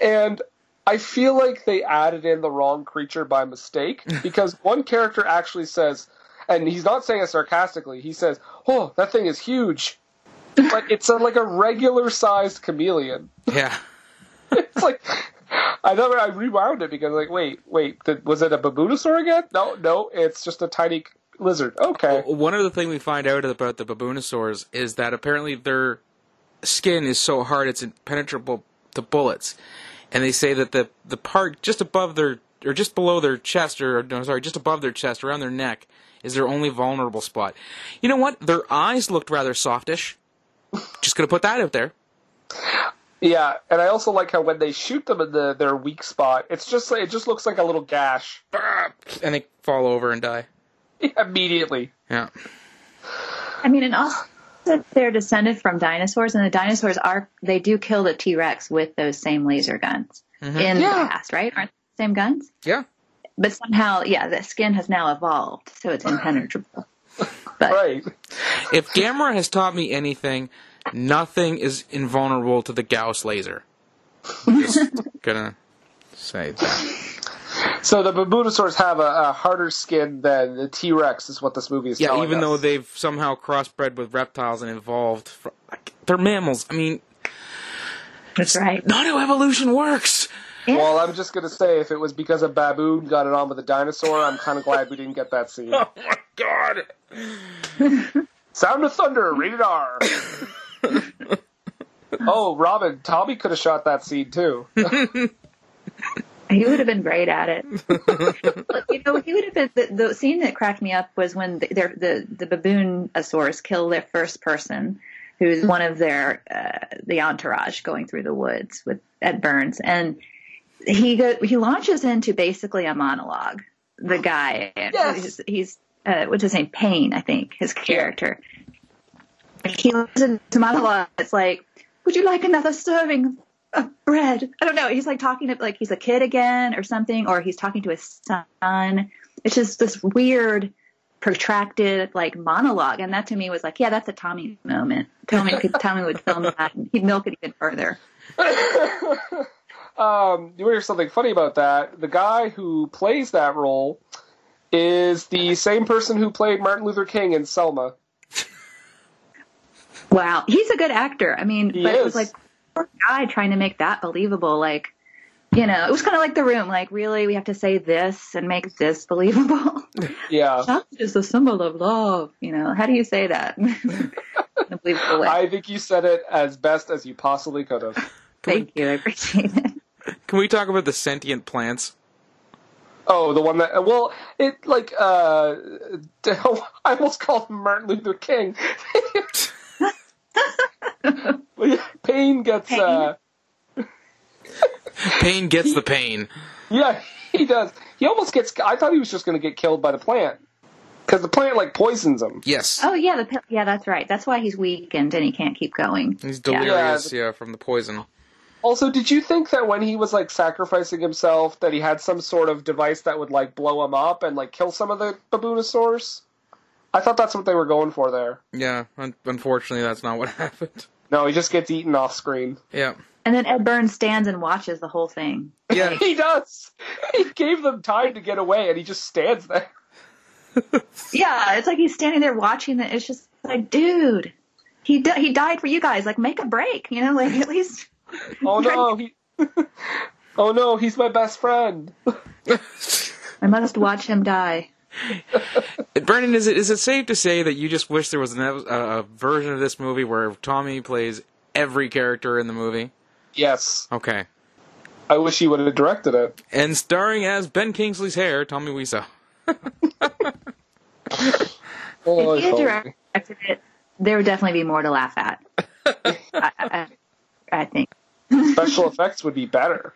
and I feel like they added in the wrong creature by mistake, because one character actually says, and he's not saying it sarcastically, he says, "Oh, that thing is huge." But it's like a regular-sized chameleon. Yeah. It's like, I rewound it because like, was it a baboonisaur again? No, it's just a tiny lizard. Okay. One other thing we find out about the baboonosaurs is that apparently their skin is so hard it's impenetrable to bullets. And they say that the part just above their, or just below their chest, just above their chest, around their neck, is their only vulnerable spot. You know what? Their eyes looked rather softish. Just going to put that out there. Yeah, and I also like how when they shoot them in their weak spot, it just looks like a little gash. And they fall over and die. Immediately. Yeah. I mean, and also they're descended from dinosaurs, and the dinosaurs do kill the T Rex with those same laser guns in the past, right? Aren't they the same guns? Yeah. But somehow, yeah, the skin has now evolved, so it's impenetrable. But. Right. If Gamera has taught me anything, nothing is invulnerable to the Gauss laser. I'm just gonna say that. So the Baboonosaurs have a harder skin than the T-Rex, is what this movie is telling us. Yeah, even though they've somehow crossbred with reptiles and evolved. They're mammals. I mean, that's right. Not how evolution works. Yeah. Well, I'm just going to say, if it was because a baboon got it on with a dinosaur, I'm kind of glad we didn't get that scene. Oh, my God. Sound of Thunder, rated R. Oh, Robin, Tommy could have shot that scene, too. He would have been great at it. You know, he would have been. The scene that cracked me up was when the baboonosaurs kill their first person, who's one of their the entourage going through the woods with Ed Burns, and he launches into basically a monologue. The guy, yes. he's what's his name? Payne, I think, his character. He launches into a monologue. It's like, would you like another serving of bread? I don't know. He's like talking to like he's a kid again or something, or he's talking to his son. It's just this weird, protracted like monologue, and that to me was like, yeah, that's a Tommy moment. Tommy would film that, and he'd milk it even further. You want to hear something funny about that? The guy who plays that role is the same person who played Martin Luther King in Selma. Wow, he's a good actor. I mean, but it was like poor guy trying to make that believable. Like, you know, it was kind of like The Room. Like, really, we have to say this and make this believable? Yeah. Chocolate is a symbol of love. You know, how do you say that? Unbelievable way. I think you said it as best as you possibly could have. Thank you. I appreciate it. Can we talk about the sentient plants? Oh, the one that... Well, it, like, I almost called him Martin Luther King. Payne gets the pain. Yeah, he does. He almost gets... I thought he was just going to get killed by the plant. Because the plant, like, poisons him. Yes. Oh, yeah, that's right. That's why he's weakened and he can't keep going. He's delirious, from the poison. Also, did you think that when he was, like, sacrificing himself that he had some sort of device that would, like, blow him up and, like, kill some of the baboonosaurs? I thought that's what they were going for there. Yeah, unfortunately that's not what happened. No, he just gets eaten off screen. Yeah. And then Ed Burns stands and watches the whole thing. Yeah, he does. He gave them time to get away, and he just stands there. Yeah, it's like he's standing there watching it. It's just like, dude, he died for you guys. Like, make a break, you know? Like, at least. Oh no, he's my best friend. I must watch him die. Brendan, is it safe to say that you just wish there was a version of this movie where Tommy plays every character in the movie? Yes. Okay. I wish he would have directed it. And starring as Ben Kingsley's hair, Tommy Wiseau. If he directed it, there would definitely be more to laugh at. I think. Special effects would be better.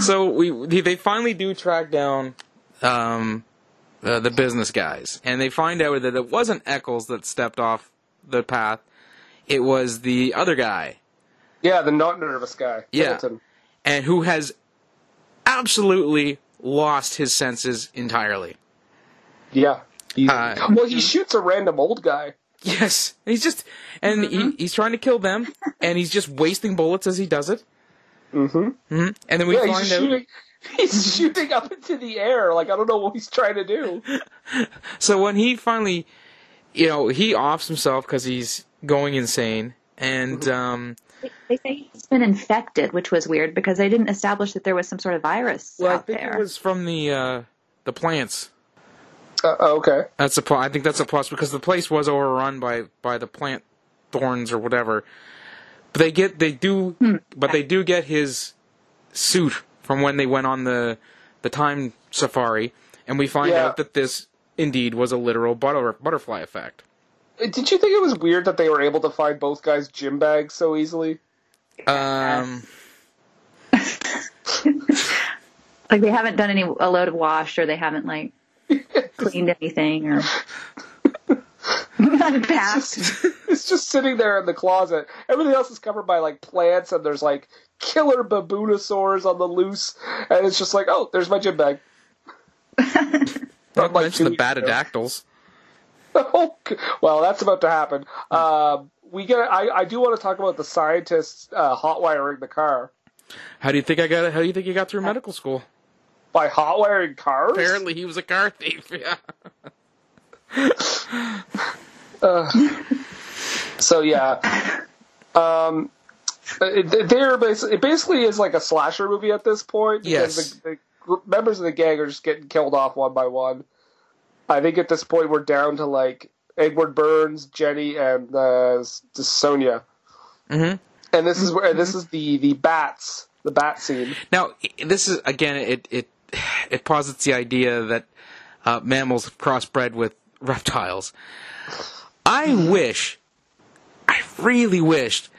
So they finally do track down the business guys, and they find out that it wasn't Eccles that stepped off the path. It was the other guy. Yeah, the not nervous guy. Yeah, Hamilton. And who has absolutely lost his senses entirely. Yeah. Well, he shoots a random old guy. Yes, he's just, and he's trying to kill them, and he's just wasting bullets as he does it. And then we find out he's shooting up into the air. Like, I don't know what he's trying to do. So when he finally, you know, he offs himself because he's going insane, and they say he's been infected, which was weird because they didn't establish that there was some sort of virus. Well, out I think it was from the plants. Okay, that's a plus. I think that's a plus because the place was overrun by the plant thorns or whatever. But they get they do get his suit from when they went on the time safari, and we find out that this indeed was a literal butterfly effect. Did you think it was weird that they were able to find both guys' gym bags so easily? Like they haven't done a load of wash, or they haven't like cleaned anything, or it's just sitting there in the closet. Everything else is covered by like plants, and there's like killer baboon-osaurs on the loose, and it's just like, oh, there's my gym bag. Not like the batodactyls. Oh, well, that's about to happen. We get. I do want to talk about the scientists hotwiring the car. How do you think you got through medical school? By hotwiring cars? Apparently, he was a car thief. Yeah. So yeah, it basically is like a slasher movie at this point. Because the members of the gang are just getting killed off one by one. I think at this point we're down to like Edward Burns, Jenny, and Sonia. And this is where this is the bat scene. Now this is again it posits the idea that mammals crossbred with reptiles. I really wished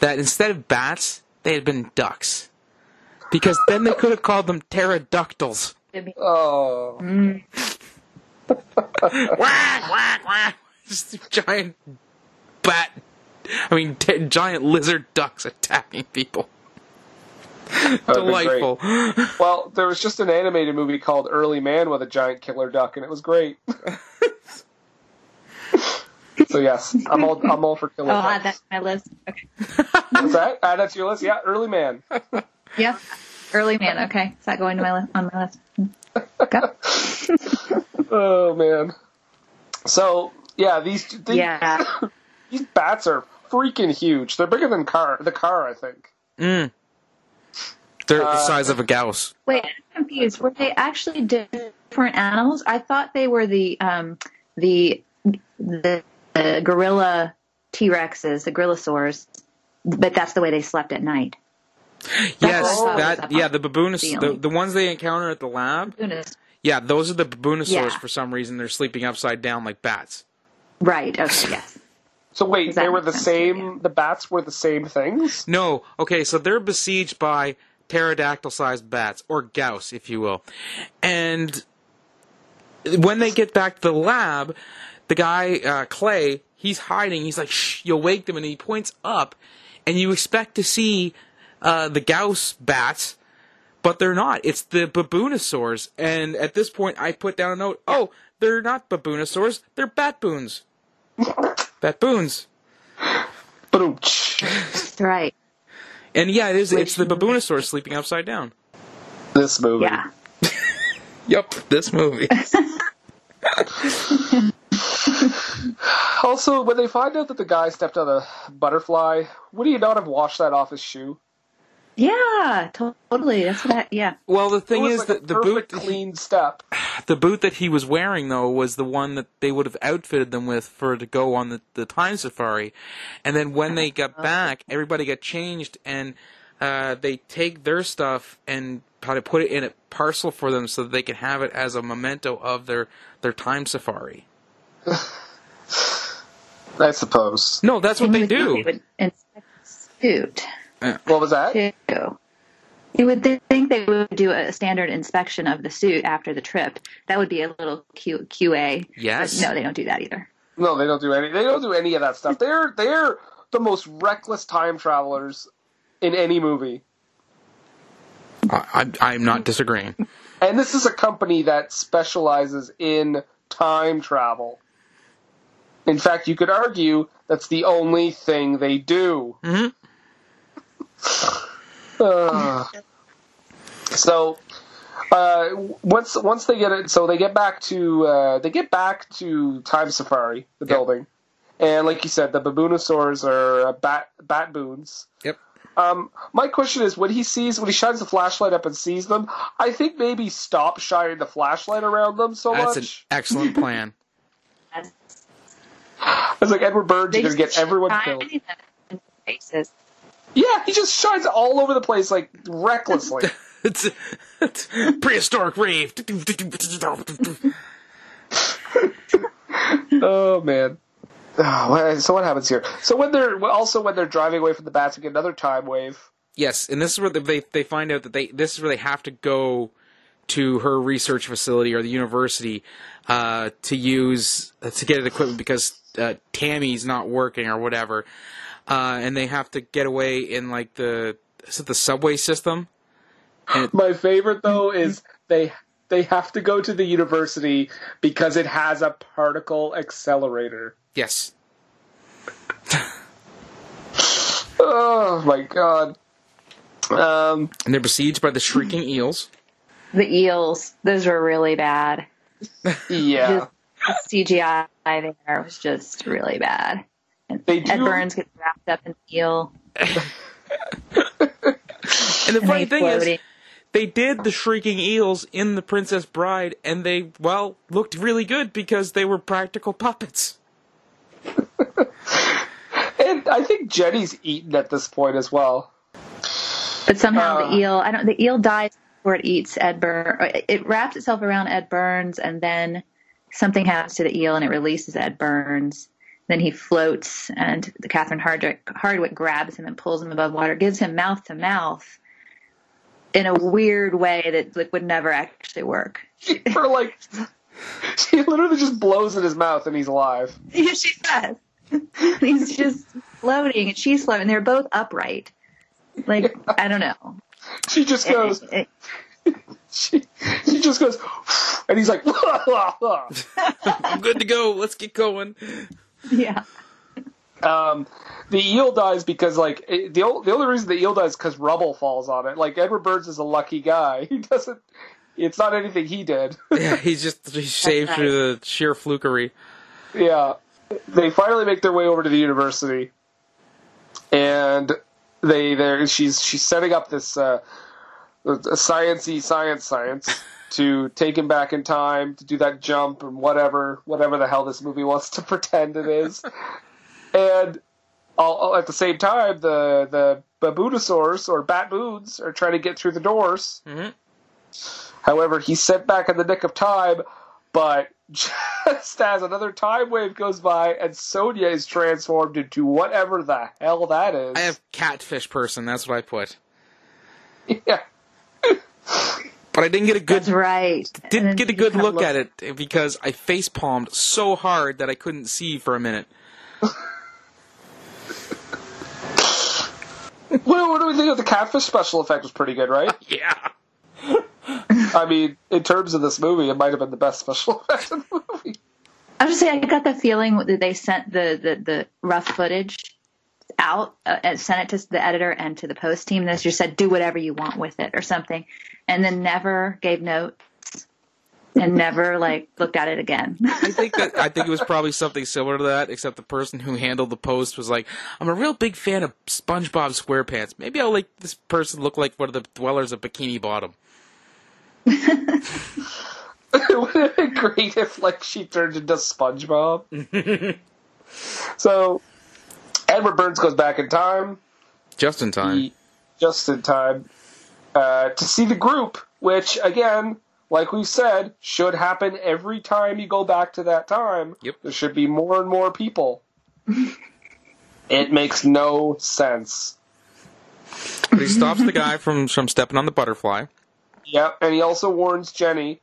that instead of bats, they had been ducks, because then they could have called them pterodactyls. Oh. Whack, whack, whack! Just giant giant lizard ducks attacking people. Delightful. Well, there was just an animated movie called Early Man with a giant killer duck, and it was great. So yes, I'm all for killer ducks. Oh, that's my list. Okay. What's that? That's your list? Yeah, Early Man. Yeah, Early Man. Okay, is that going to on my list? Go. Oh man. So yeah, these bats are freaking huge. They're bigger than the car, I think. They're the size of a Gauss. Wait, I'm confused. Were they actually different animals? I thought they were the gorilla T Rexes, the gorillasaurs, but that's the way they slept at night. The baboons, the ones they encounter at the lab. Yeah, those are the baboonosaurs for some reason. They're sleeping upside down like bats. Right, okay, yes. So wait, they were the same, the bats were the same things? No, okay, so they're besieged by pterodactyl-sized bats, or Gauss, if you will. And when they get back to the lab, the guy, Clay, he's hiding. He's like, shh, you'll wake them, and he points up, and you expect to see the Gauss bats. But they're not. It's the baboonosaurs. And at this point, I put down a note. Oh, they're not baboonosaurs. They're bat-boons. Bat-boons. That's right. And yeah, it is. It's the baboonosaurs sleeping upside down. This movie. Yeah. Yep, this movie. Also, when they find out that the guy stepped on a butterfly, would he not have washed that off his shoe? Yeah, totally. That's what Well, the thing is that the boot clean step. The boot that he was wearing though was the one that they would have outfitted them with for to go on the time safari. And then when they got back, everybody got changed and they take their stuff and try to put it in a parcel for them so that they can have it as a memento of their time safari. I suppose. No, that's what they do. They would inspect the suit. What was that? You would think they would do a standard inspection of the suit after the trip. That would be a little QA. Yes. But no, they don't do that either. No, they don't do any. They don't do any of that stuff. They're the most reckless time travelers in any movie. I'm not disagreeing. And this is a company that specializes in time travel. In fact, you could argue that's the only thing they do. Mm-hmm. Once they get it, so they get back to Time Safari, the building, and like you said, the baboonosaurs are bat boons. Yep. My question is, when he shines the flashlight up and sees them, I think maybe stop shining the flashlight around them so much. That's an excellent plan. I was like, Edward Burns, you're going to get everyone killed. Yeah, he just shines all over the place, like, recklessly. It's prehistoric rave. Oh, man. Oh, so what happens here? So when they're driving away from the bats, we get another time wave. Yes, and this is where they find out that this is where they have to go to her research facility or the university to get equipment because Tammy's not working or whatever, and they have to get away in the subway system. My favorite though is they have to go to the university because it has a particle accelerator. Yes. Oh my god. And they're besieged by the shrieking eels. The eels, those were really bad. Yeah. The CGI there was just really bad. Ed Burns gets wrapped up in the eel. And the funny thing is, they did the shrieking eels in The Princess Bride, and they, looked really good because they were practical puppets. And I think Jenny's eaten at this point as well. But somehow the eel dies before it eats Ed Burns. It wraps itself around Ed Burns, and then something happens to the eel, and it releases Ed Burns. Then he floats, and Catherine Hardwicke grabs him and pulls him above water, gives him mouth-to-mouth in a weird way that would never actually work. She literally just blows in his mouth, and he's alive. Yeah, she does. He's just floating, and she's floating. They're both upright. I don't know. She just goes... She just goes... And he's like... I'm good to go. Let's get going. Yeah. The eel dies because, the only reason the eel dies is because rubble falls on it. Edward Burns is a lucky guy. He doesn't... It's not anything he did. Yeah, he's saved through the sheer flukery. Yeah. They finally make their way over to the university. And she's setting up this science to take him back in time, to do that jump and whatever the hell this movie wants to pretend it is. And all at the same time, the baboonosaurs or bat boons are trying to get through the doors. Mm-hmm. However, he's sent back in the nick of time, but just as another time wave goes by and Sonia is transformed into whatever the hell that is. I have catfish person, that's what I put. Yeah. But I didn't get a good That's right. Didn't get a good look at it because I face palmed so hard that I couldn't see for a minute. What do we think of the catfish special effect? Was pretty good, right? Yeah. I mean, in terms of this movie, it might have been the best special effect in the movie. I was just saying, I got the feeling that they sent the rough footage out and sent it to the editor and to the post team. They just said, do whatever you want with it or something. And then never gave notes and never looked at it again. I think it was probably something similar to that, except the person who handled the post was like, I'm a real big fan of SpongeBob SquarePants. Maybe I'll make this person look like one of the dwellers of Bikini Bottom. It would have been great if she turned into SpongeBob. So Edward Burns goes back in time, just in time to see the group, which again, like we said, should happen every time you go back to that time. Yep. There should be more and more people. It makes no sense, but he stops the guy from stepping on the butterfly. Yep, and he also warns Jenny,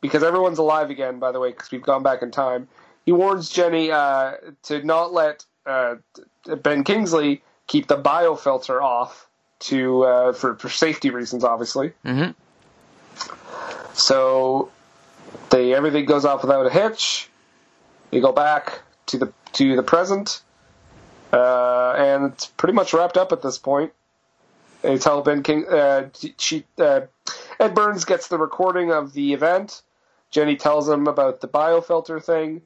because everyone's alive again, by the way, because we've gone back in time. He warns Jenny to not let Ben Kingsley keep the biofilter off for safety reasons, obviously. Mm-hmm. So everything goes off without a hitch. You go back to the present, and it's pretty much wrapped up at this point. It's how Ben King. Ed Burns gets the recording of the event. Jenny tells him about the biofilter thing.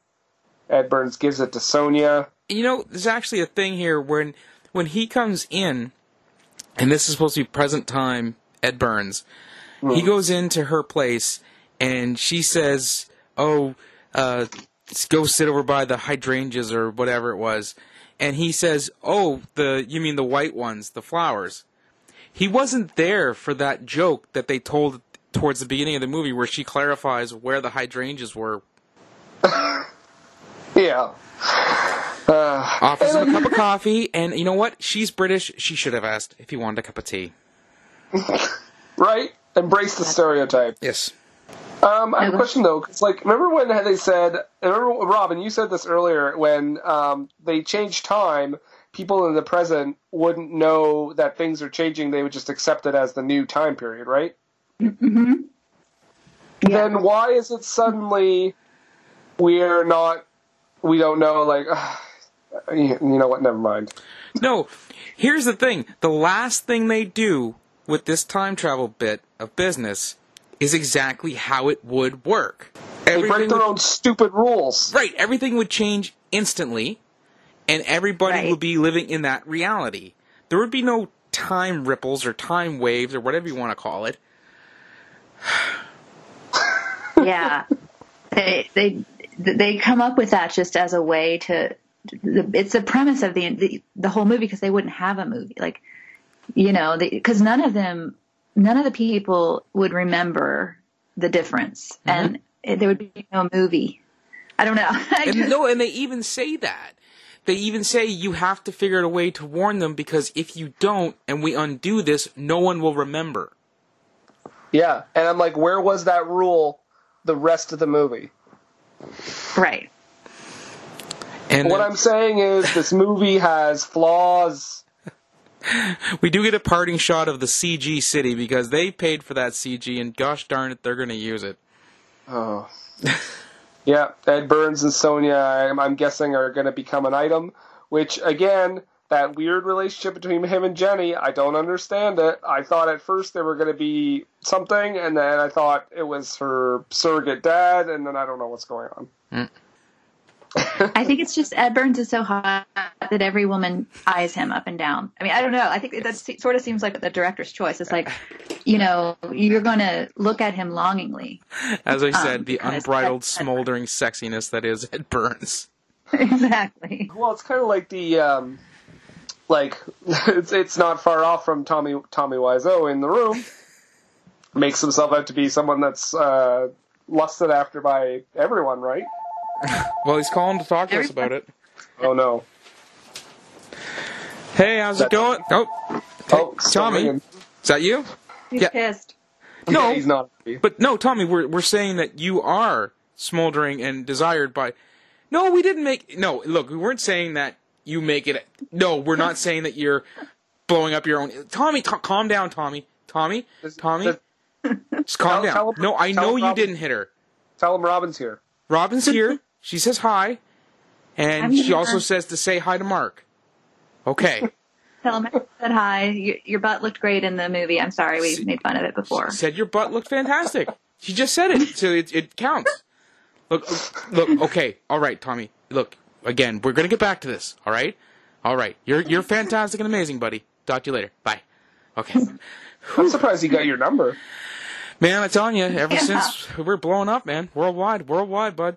Ed Burns gives it to Sonia. You know, there's actually a thing here when he comes in, and this is supposed to be present time. Ed Burns, he goes into her place, and she says, "Oh, go sit over by the hydrangeas or whatever it was," and he says, "Oh, you mean the white ones, the flowers?" He wasn't there for that joke that they told towards the beginning of the movie, where she clarifies where the hydrangeas were. Yeah. Offers him a cup of coffee, and you know what? She's British. She should have asked if he wanted a cup of tea. Right? Embrace the stereotype. Yes. I have a question, though, because, like, remember when they said... Remember, Robin, you said this earlier, when they changed time, people in the present wouldn't know that things are changing. They would just accept it as the new time period, right? Mm-hmm. Yeah. Then why is it suddenly we're not... We don't know, like... you know what? Never mind. No. Here's the thing. The last thing they do... with this time travel bit of business is exactly how it would work. Everything they break their own stupid rules. Right. Everything would change instantly, and everybody would be living in that reality. There would be no time ripples or time waves or whatever you want to call it. Yeah. They come up with that just as a way to... It's the premise of the whole movie, because they wouldn't have a movie. Like... You know, because none of the people would remember the difference, and there would be no movie. I don't know. And they even say that. They even say you have to figure out a way to warn them, because if you don't and we undo this, no one will remember. Yeah, and I'm like, where was that rule the rest of the movie? Right. And what I'm saying is this movie has flaws. We do get a parting shot of the CG city, because they paid for that CG, and gosh darn it, they're going to use it. Oh. Yeah, Ed Burns and Sonia, I'm guessing, are going to become an item, which, again, that weird relationship between him and Jenny, I don't understand it. I thought at first they were going to be something, and then I thought it was her surrogate dad, and then I don't know what's going on. Mm. I think it's just Ed Burns is so hot that every woman eyes him up and down. I mean, I don't know. I think that sort of seems like the director's choice. It's like, you know, you're going to look at him longingly. As I said, the unbridled, smoldering sexiness that is Ed Burns. Exactly. Well, it's kind of like the, it's not far off from Tommy Wiseau in The Room. Makes himself out to be someone that's lusted after by everyone, right? Well, he's calling to talk to us about it. Oh, no. Hey, how's it going? Oh, Tommy. Is that you? He's pissed. No, yeah, he's not. But no, Tommy, we're saying that you are smoldering and desired by... No, we didn't make... No, look, we weren't saying that you make it... No, we're not saying that you're blowing up your own... Tommy, calm down, Tommy. Tommy, just calm down. No, I know you didn't hit her. Tell him Robin's here. Robin's here. She says hi. And she also says to say hi to Mark. Okay. Tell him I said hi. Your butt looked great in the movie. I'm sorry we made fun of it before. She said your butt looked fantastic. She just said it, so it counts. Look, okay. All right, Tommy. Look, again, we're going to get back to this, all right? All right. You're fantastic and amazing, buddy. Talk to you later. Bye. Okay. I'm surprised he got your number. Man, I'm telling you, ever since we're blowing up, man. Worldwide, bud.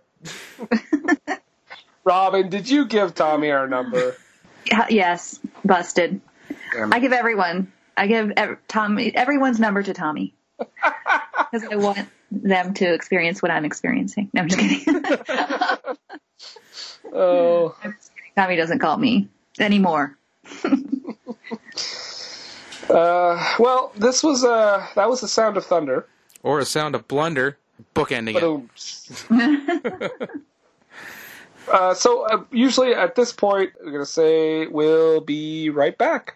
Robin, did you give Tommy our number? Yes, busted. Damn. I give everyone. I give everyone's number to Tommy. Because I want them to experience what I'm experiencing. No, I'm just kidding. Oh. I'm just kidding. Tommy doesn't call me anymore. Well, this was that was the sound of thunder. Or a sound of blunder, bookending it. So usually at this point, we're going to say we'll be right back.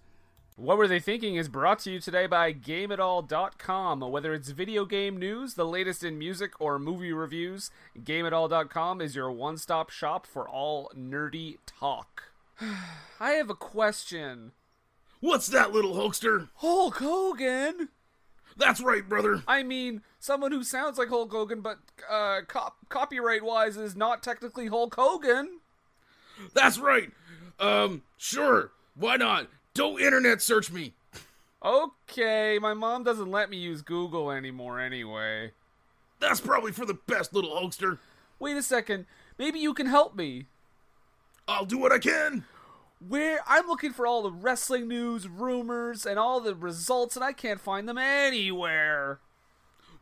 What Were They Thinking is brought to you today by GameItAll.com. Whether it's video game news, the latest in music, or movie reviews, GameItAll.com is your one-stop shop for all nerdy talk. I have a question. What's that, little Hulkster? Hulk Hogan? That's right, brother. I mean, someone who sounds like Hulk Hogan, but copyright-wise is not technically Hulk Hogan. That's right. Sure. Why not? Don't internet search me. Okay, my mom doesn't let me use Google anymore anyway. That's probably for the best, little Hulkster. Wait a second. Maybe you can help me. I'll do what I can. I'm looking for all the wrestling news, rumors, and all the results, and I can't find them anywhere.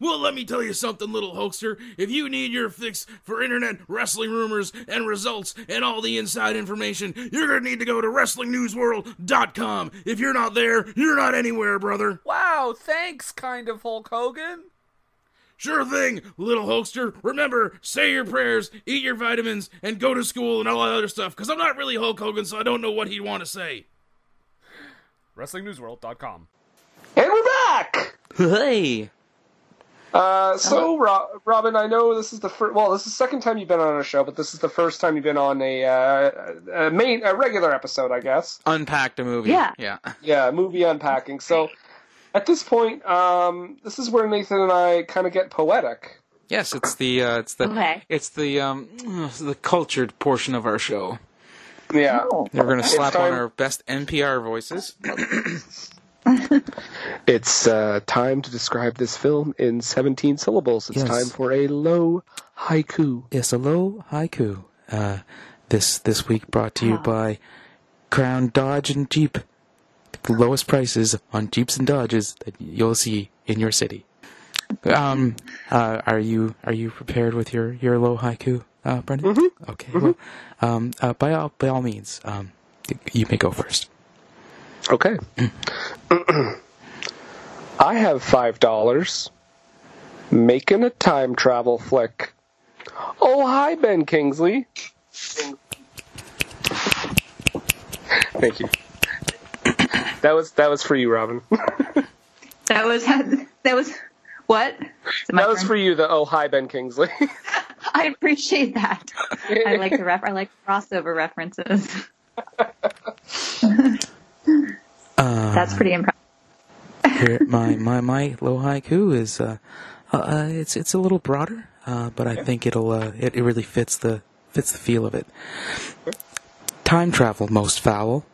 Well, let me tell you something, little hoaxer. If you need your fix for internet wrestling rumors and results and all the inside information, you're going to need to go to WrestlingNewsWorld.com. If you're not there, you're not anywhere, brother. Wow, thanks, kind of Hulk Hogan. Sure thing, little hoaxer. Remember, say your prayers, eat your vitamins, and go to school and all that other stuff, because I'm not really Hulk Hogan, so I don't know what he'd want to say. WrestlingNewsWorld.com. Hey, we're back! Hey! Robin, I know this is the second time you've been on our show, but this is the first time you've been on a regular episode, I guess. Unpacked a movie. Yeah, movie unpacking. So, at this point, this is where Nathan and I kind of get poetic. Yes, it's the cultured portion of our show. Yeah. We're going to slap on our best NPR voices. It's time to describe this film in 17 syllables. It's time for a low haiku. Yes, a low haiku. This week brought to you by Crown Dodge and Jeep. The lowest prices on Jeeps and Dodges that you'll see in your city. Are you prepared with your low haiku, Brendan? Mm-hmm. Okay. Mm-hmm. Well, by all means, you may go first. Okay. I have $5. Making a time travel flick. Oh, hi, Ben Kingsley. Thank you. That was for you, Robin. that was what? That was turn? For you, the oh, hi, Ben Kingsley. I appreciate that. I like the crossover references. That's pretty impressive. Here, my low haiku is it's a little broader, but I think it'll it really fits the feel of it. Time travel most foul.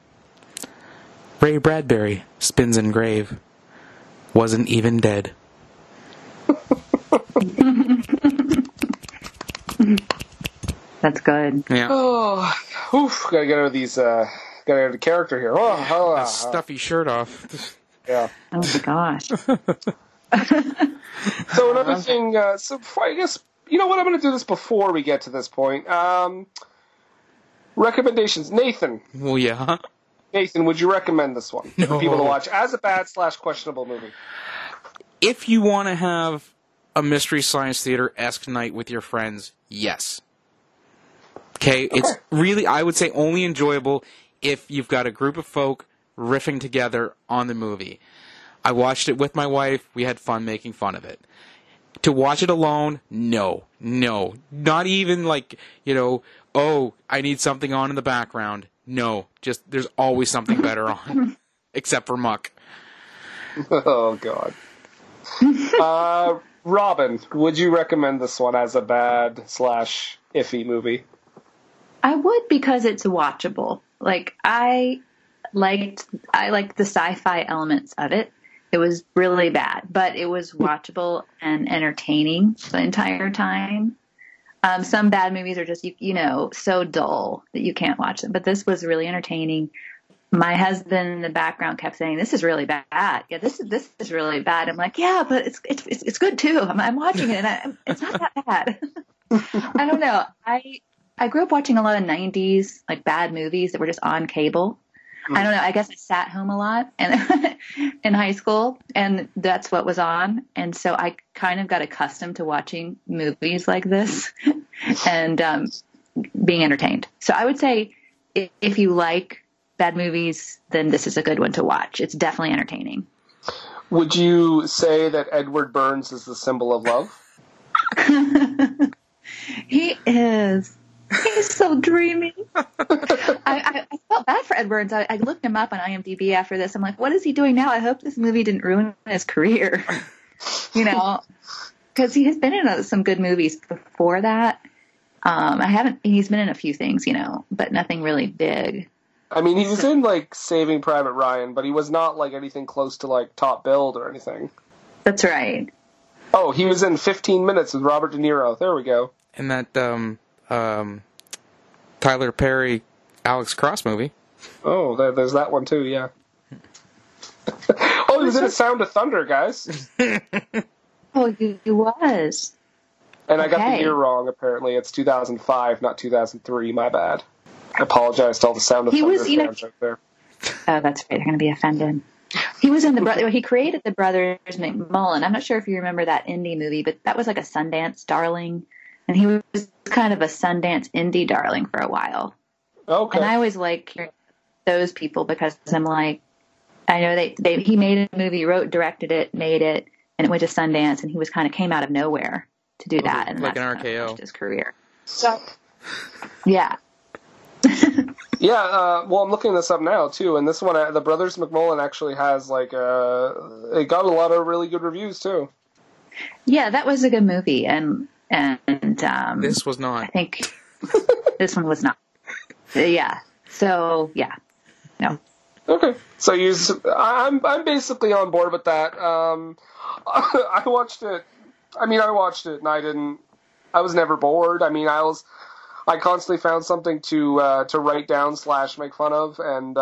Ray Bradbury spins in grave. Wasn't even dead. That's good. Yeah. Oh, oof, gotta get out of these. Gotta get out of character here. Oh, that stuffy shirt off. Yeah. Oh my gosh. So another thing. So I guess you know what I'm gonna do this before we get to this point. Recommendations, Nathan. Well, yeah. Nathan, would you recommend this one for people to watch as a bad/questionable movie? If you want to have a Mystery Science Theater-esque night with your friends, yes. Okay, it's really, I would say, only enjoyable if you've got a group of folk riffing together on the movie. I watched it with my wife. We had fun making fun of it. To watch it alone, no. Not even like, I need something on in the background. No, just there's always something better on, except for Muck. Oh, God. Robin, would you recommend this one as a bad/iffy movie? I would, because it's watchable. Like, I liked the sci-fi elements of it. It was really bad, but it was watchable and entertaining the entire time. Some bad movies are just, so dull that you can't watch them. But this was really entertaining. my husband in the background kept saying, "This is really bad. Yeah, this is really bad." I'm like, "Yeah, but it's good too. I'm watching it, and it's not that bad." I don't know. I grew up watching a lot of '90s like bad movies that were just on cable. I don't know. I guess I sat home a lot and in high school, and that's what was on. And so I kind of got accustomed to watching movies like this and being entertained. So I would say if you like bad movies, then this is a good one to watch. It's definitely entertaining. Would you say that Edward Burns is the symbol of love? He is. He's so dreamy. I felt bad for Ed Burns. I looked him up on IMDb after this. I'm like, what is he doing now? I hope this movie didn't ruin his career, you know, because he has been in some good movies before that. He's been in a few things, you know, but nothing really big. I mean, he was in like Saving Private Ryan, but he was not like anything close to like top billed or anything. That's right. Oh, he was in 15 Minutes with Robert De Niro. There we go. And that, Tyler Perry, Alex Cross movie. Oh, there's that one too. Yeah. Oh, he was in Sound of Thunder, guys. Oh, he was. And okay. I got the year wrong. Apparently, it's 2005, not 2003. My bad. I apologize to all the Sound of Thunder fans out there. Oh, that's right. They're going to be offended. He was in he created The Brothers McMullen. I'm not sure if you remember that indie movie, but that was like a Sundance darling. And he was kind of a Sundance indie darling for a while. Okay. And I always like hearing those people because I'm like, I know he made a movie, wrote, directed it, made it, and it went to Sundance, and he was kind of came out of nowhere to do that. And like that's an RKO. Kind of his career. So, yeah. Yeah. Well, I'm looking this up now too, and this one, The Brothers McMullen, actually has like it got a lot of really good reviews too. Yeah, that was a good movie, and this was not. I think this one was not. Yeah. So yeah. No. Okay. So I'm basically on board with that. I watched it. I mean, I watched it, and I was never bored. I mean, I constantly found something to write down / make fun of, and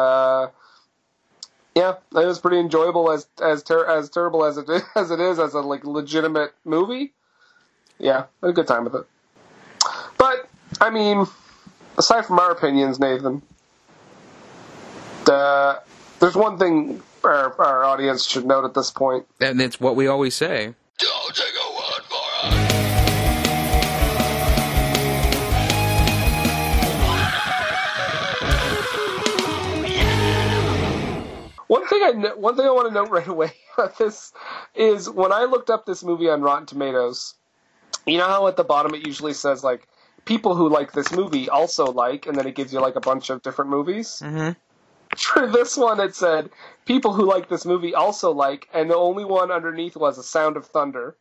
yeah, it was pretty enjoyable as terrible as it is as a like legitimate movie. Yeah, I had a good time with it. But I mean, aside from our opinions, Nathan, there's one thing our audience should note at this point, and it's what we always say. Don't take a word for us. One thing I want to note right away about this is when I looked up this movie on Rotten Tomatoes, you know how at the bottom it usually says like people who like this movie also like, and then it gives you like a bunch of different movies. Mm-hmm. For this one, it said people who like this movie also like, and the only one underneath was A Sound of Thunder.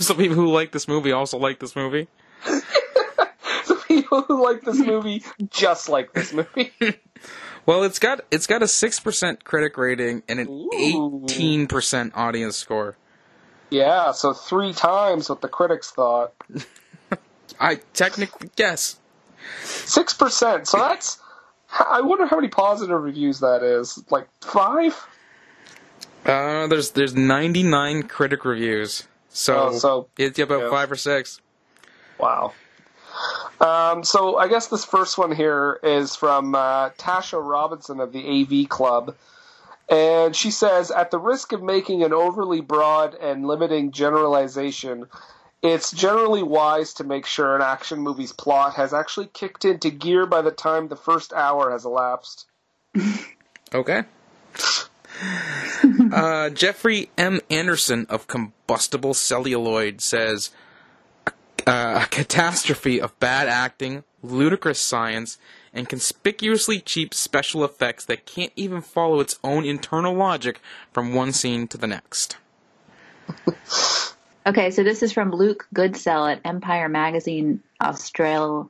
So people who like this movie also like this movie. So people who like this movie just like this movie. Well, it's got a 6% critic rating and an 18% audience score. Yeah, so 3 times what the critics thought. I technically guess 6%. So that's. I wonder how many positive reviews that is. Like 5. There's 99 critic reviews. So it's about 5 or 6. Wow. So I guess this first one here is from Tasha Robinson of the AV Club. And she says, at the risk of making an overly broad and limiting generalization, it's generally wise to make sure an action movie's plot has actually kicked into gear by the time the first hour has elapsed. Okay. Jeffrey M. Anderson of Combustible Celluloid says, a catastrophe of bad acting, ludicrous science, and conspicuously cheap special effects that can't even follow its own internal logic from one scene to the next. Okay, so this is from Luke Goodsell at Empire Magazine, Australasia.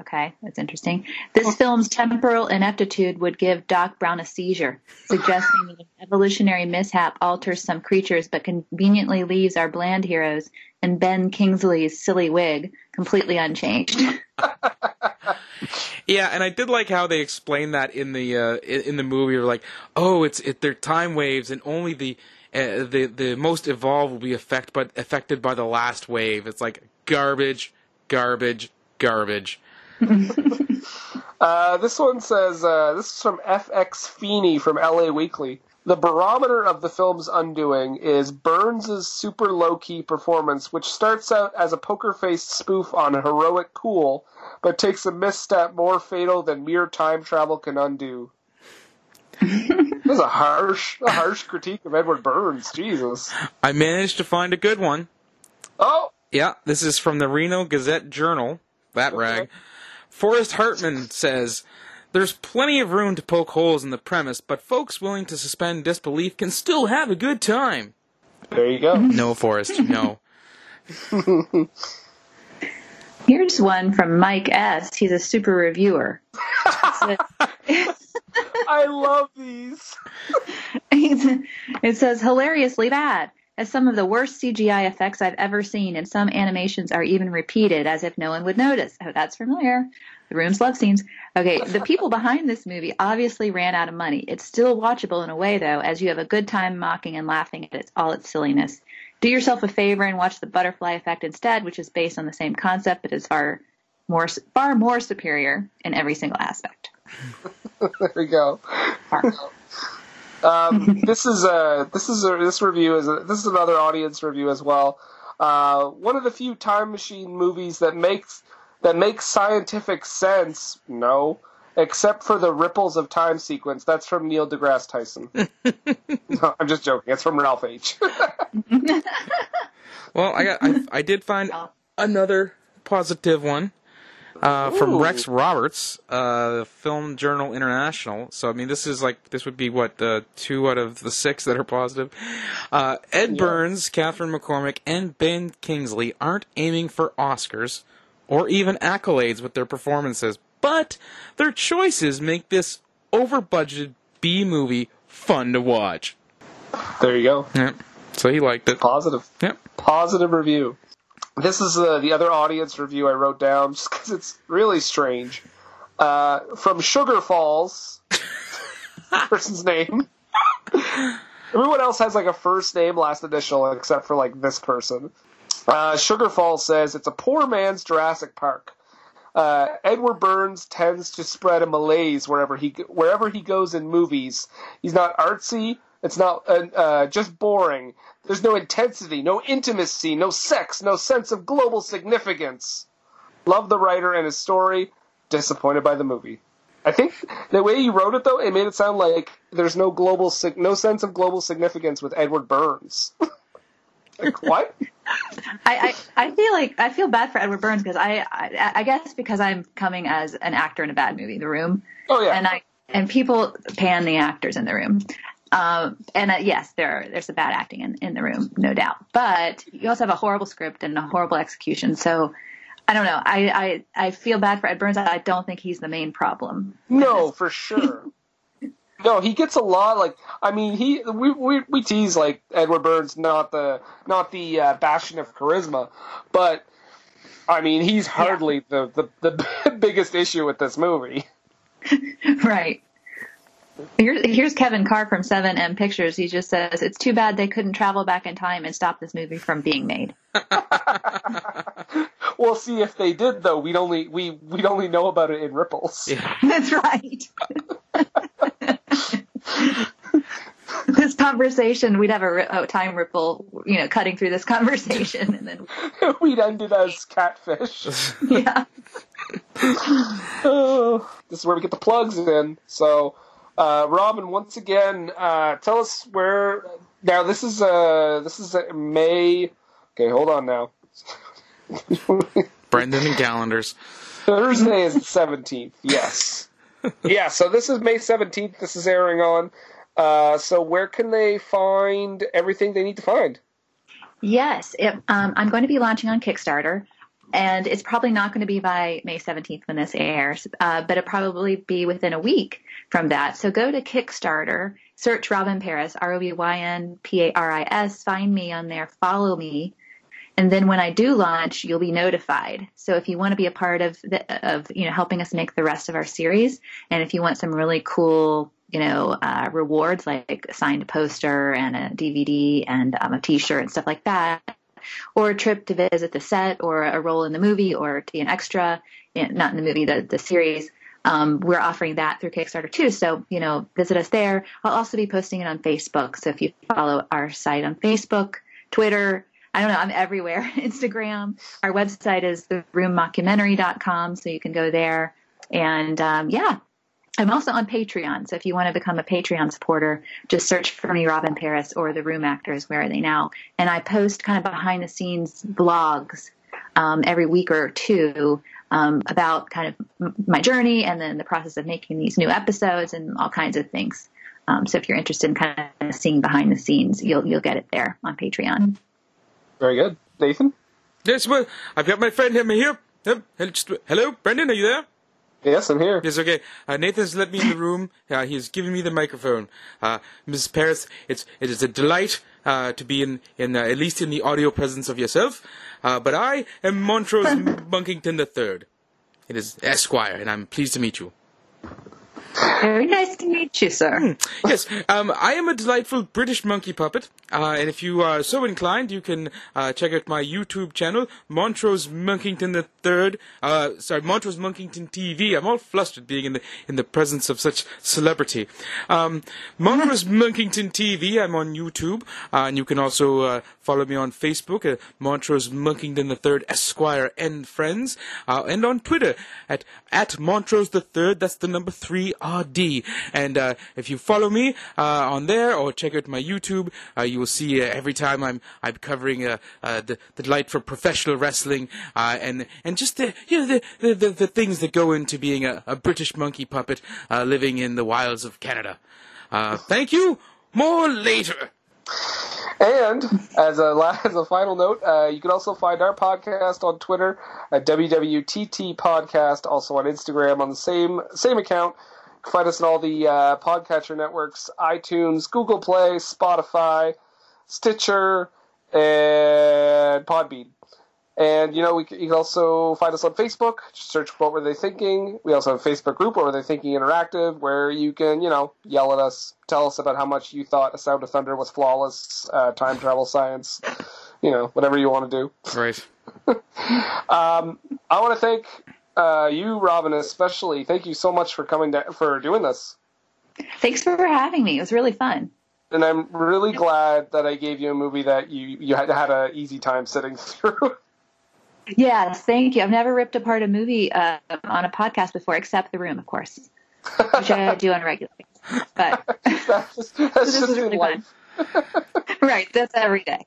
Okay, that's interesting. This film's temporal ineptitude would give Doc Brown a seizure, suggesting that an evolutionary mishap alters some creatures but conveniently leaves our bland heroes and Ben Kingsley's silly wig completely unchanged. Yeah, and I did like how they explained that in the movie. They were like, oh, they're time waves, and only the most evolved will be affected by the last wave. It's like garbage, garbage, garbage. This one says, this is from FX Feeney from LA Weekly. The barometer of the film's undoing is Burns' super low-key performance, which starts out as a poker-faced spoof on heroic cool, but takes a misstep more fatal than mere time travel can undo. This is a harsh critique of Edward Burns. Jesus. I managed to find a good one. Oh! Yeah, this is from the Reno Gazette Journal. That rag. Forrest Hartman says, there's plenty of room to poke holes in the premise, but folks willing to suspend disbelief can still have a good time. There you go. No, Forrest, no. Here's one from Mike S. He's a super reviewer. I love these. It says, hilariously bad. As some of the worst CGI effects I've ever seen, and some animations are even repeated as if no one would notice. Oh, that's familiar. The Room's love scenes. Okay, the people behind this movie obviously ran out of money. It's still watchable in a way, though, as you have a good time mocking and laughing at all its silliness. Do yourself a favor and watch The Butterfly Effect instead, which is based on the same concept, but is far more superior in every single aspect. There we go. This is another audience review as well. One of the few time machine movies that makes scientific sense. No, except for the ripples of time sequence. That's from Neil deGrasse Tyson. No, I'm just joking. It's from Ralph H. Well, I did find another positive one. From Rex Roberts, Film Journal International. So, I mean, this would be, what, 2 out of the 6 that are positive. Burns, Catherine McCormick, and Ben Kingsley aren't aiming for Oscars or even accolades with their performances, but their choices make this over-budgeted B-movie fun to watch. There you go. Yep. So he liked it. Positive. Yep. Positive review. This is the other audience review I wrote down, just because it's really strange. From Sugar Falls, person's name. Everyone else has like a first name, last initial, except for like this person. Sugar Falls says, it's a poor man's Jurassic Park. Edward Burns tends to spread a malaise wherever he goes in movies. He's not artsy. It's not just boring. There's no intensity, no intimacy, no sex, no sense of global significance. Love the writer and his story. Disappointed by the movie. I think the way you wrote it, though, it made it sound like there's no sense of global significance with Edward Burns. Like, what? I feel like I feel bad for Edward Burns because I guess because I'm coming as an actor in a bad movie, The Room. Oh yeah. And people pan the actors in The Room. Yes, there's some bad acting in The Room, no doubt. But you also have a horrible script and a horrible execution. So I don't know. I feel bad for Ed Burns. I don't think he's the main problem. No, for sure. No, he gets a lot. Like, I mean, we tease like Edward Burns, not the bastion of charisma, but I mean, he's hardly the biggest issue with this movie. Right. Here's Kevin Carr from 7M Pictures. He just says, it's too bad they couldn't travel back in time and stop this movie from being made. Well, see, if they did, though, we'd only know about it in ripples. Yeah. That's right. This conversation, we'd have a time ripple, you know, cutting through this conversation. And then we'd end it as catfish. Yeah. This is where we get the plugs in, so... Robin, once again, tell us where. Now this is May. Okay, hold on now. Brendan and calendars. Thursday is the 17th. Yes. Yeah. So this is May 17th. This is airing on. So where can they find everything they need to find? Yes, I'm going to be launching on Kickstarter. And it's probably not going to be by May 17th when this airs, but it'll probably be within a week from that. So go to Kickstarter, search Robin Paris, ROBYNPARIS, find me on there, follow me, And then when I do launch, you'll be notified. So if you want to be a part of helping us make the rest of our series, and if you want some really cool, rewards like a signed poster and a DVD and a T-shirt and stuff like that, or a trip to visit the set, or a role in the movie, or to be an extra, not in the movie, the series. We're offering that through Kickstarter too. So, visit us there. I'll also be posting it on Facebook. So if you follow our site on Facebook, Twitter, I'm everywhere, Instagram. Our website is theroommockumentary.com. So you can go there. And, I'm also on Patreon. So if you want to become a Patreon supporter, just search for me, Robin Paris, or The Room Actors, Where Are They Now? And I post kind of behind the scenes blogs, every week or two, about kind of my journey and then the process of making these new episodes and all kinds of things. So if you're interested in kind of seeing behind the scenes, you'll get it there on Patreon. Very good. Nathan? Yes, well, I've got my friend here. Hello, Brendan, are you there? Yes, I'm here. Yes, okay. Nathan's let me in the room. He's given me the microphone. Mrs. Paris, it is a delight to be in at least in the audio presence of yourself. But I am Montrose Bunkington III. It is Esquire, and I'm pleased to meet you. Very nice to meet you, sir. Yes, I am a delightful British monkey puppet, and if you are so inclined, you can check out my YouTube channel, Montrose Monkington III. Montrose Monkington TV. I'm all flustered being in the presence of such celebrity. Montrose Monkington TV. I'm on YouTube, and you can also follow me on Facebook, Montrose Monkington III Esquire and Friends, and on Twitter at Montrose III. That's the number 3RD. And if you follow me on there or check out my YouTube, you will see every time I'm covering the delightful professional wrestling and just the things that go into being a British monkey puppet living in the wilds of Canada. Thank you. More later. And as a final note, you can also find our podcast on Twitter at WWTT Podcast, also on Instagram on the same account. You can find us on all the podcatcher networks, iTunes, Google Play, Spotify, Stitcher, and Podbean. And, you can also find us on Facebook. Just search What Were They Thinking. We also have a Facebook group, What Were They Thinking Interactive, where you can, yell at us, tell us about how much you thought A Sound of Thunder was flawless, time travel science, whatever you want to do. Right. I want to thank you, Robin, especially. Thank you so much for coming down, for doing this. Thanks for having me. It was really fun. And I'm really glad that I gave you a movie that you had an easy time sitting through. Yes, thank you. I've never ripped apart a movie on a podcast before, except The Room, of course, which I do on a regular basis. But that's just really fun. Right, that's every day.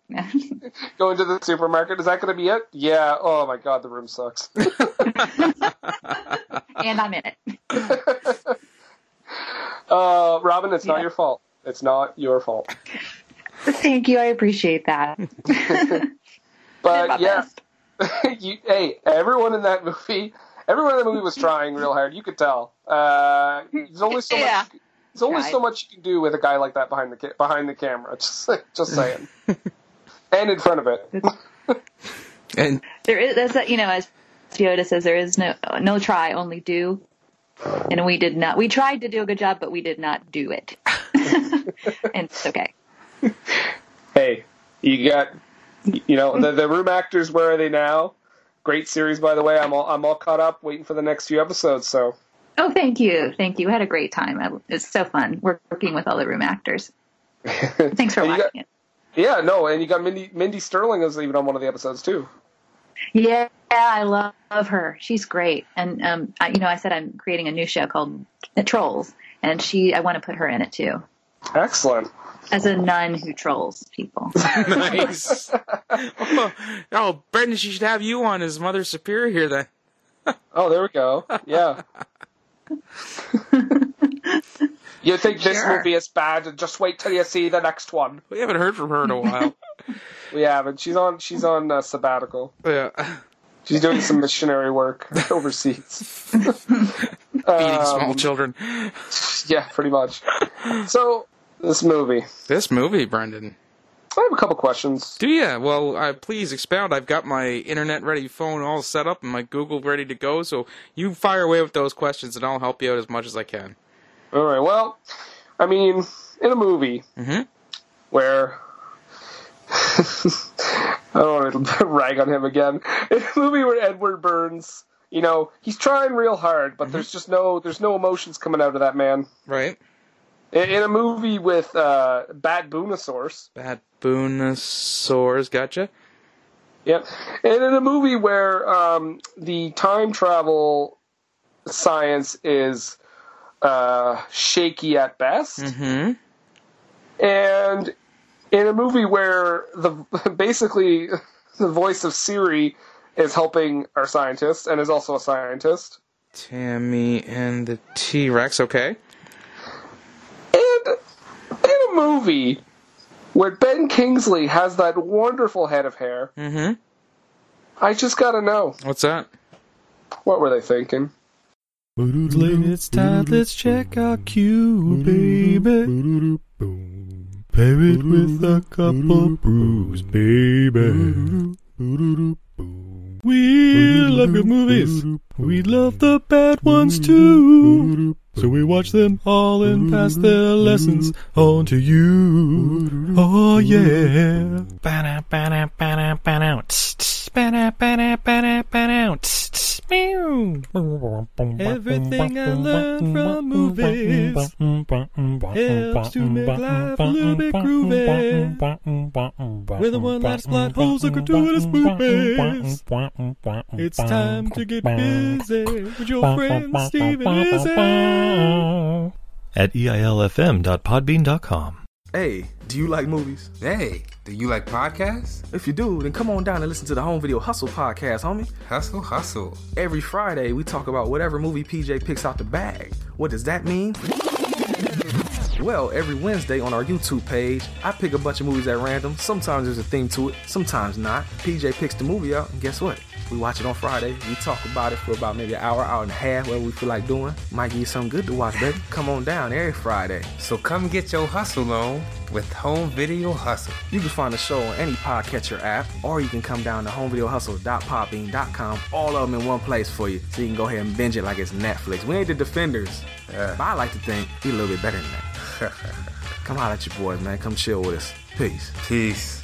Going to the supermarket, is that going to be it? Yeah. Oh my God, The Room sucks. And I'm in it. Robin, it's not your fault. It's not your fault. Thank you. I appreciate that. But yeah. Everyone in that movie, was trying real hard. You could tell. There's only so much. There's only so much you can do with a guy like that behind the camera. Just saying, and in front of it. And there is, as Yoda says, there is no try, only do. And we did not. We tried to do a good job, but we did not do it. And it's okay. Hey, you got. The Room Actors, Where Are They Now? Great series, by the way. I'm all caught up, waiting for the next few episodes. So. Oh, thank you. I had a great time. It's so fun working with all the Room Actors. Thanks for watching it. Yeah, no, and you got Mindy Sterling is even on one of the episodes too. Yeah, I love her. She's great. And I said I'm creating a new show called Trolls, and I want to put her in it too. Excellent. As a nun who trolls people. Nice. Oh, Brendan, she should have you on as Mother Superior then. Oh, there we go. Yeah. You think this movie is bad, and just wait till you see the next one. We haven't heard from her in a while. We haven't. She's on sabbatical. Yeah. She's doing some missionary work overseas. Feeding small children. Yeah, pretty much. So... This movie. Brendan. I have a couple questions. Do you? Well, please expound. I've got my internet-ready phone all set up and my Google ready to go, so you fire away with those questions, and I'll help you out as much as I can. All right, well, I mean, in a movie where... I don't want to rag on him again. In a movie where Edward Burns, you know, he's trying real hard, but there's just no emotions coming out of that man. Right. In a movie with Bad Boonosaurs, gotcha. Yep. And in a movie where the time travel science is shaky at best. And in a movie where the voice of Siri is helping our scientists and is also a scientist. Tammy and the T Rex, okay. Movie where Ben Kingsley has that wonderful head of hair. I just gotta know. What's that? What were they thinking? It's time, let's check our queue, baby. Pair it with a couple brews, baby. We love good movies. We love the bad ones too. So we watch them all and pass their lessons on to you. Oh yeah. Ba-da, ba-da, ba-da, ba-da. Ba-da, ba-da, ba-da, ba-da. Everything I learned from movies helps to make life a little bit groovy. With a one-liner, plot holes, and gratuitous movies. It's time to get busy with your friend Steven Izzy. At eilfm.podbean.com. Hey, do you like movies? Hey, do you like podcasts? If you do, then come on down and listen to the Home Video Hustle podcast, homie. Hustle, hustle. Every Friday, we talk about whatever movie PJ picks out the bag. What does that mean? Well, every Wednesday on our YouTube page, I pick a bunch of movies at random. Sometimes there's a theme to it, sometimes not. PJ picks the movie out, and guess what? We watch it on Friday. We talk about it for about maybe an hour, hour and a half, whatever we feel like doing. Might give you something good to watch, baby. Come on down every Friday. So come get your hustle on with Home Video Hustle. You can find the show on any podcatcher app, or you can come down to homevideohustle.podbean.com. All of them in one place for you, so you can go ahead and binge it like it's Netflix. We ain't the Defenders, but I like to think we a little bit better than that. Come holler at your boys, man. Come chill with us. Peace. Peace.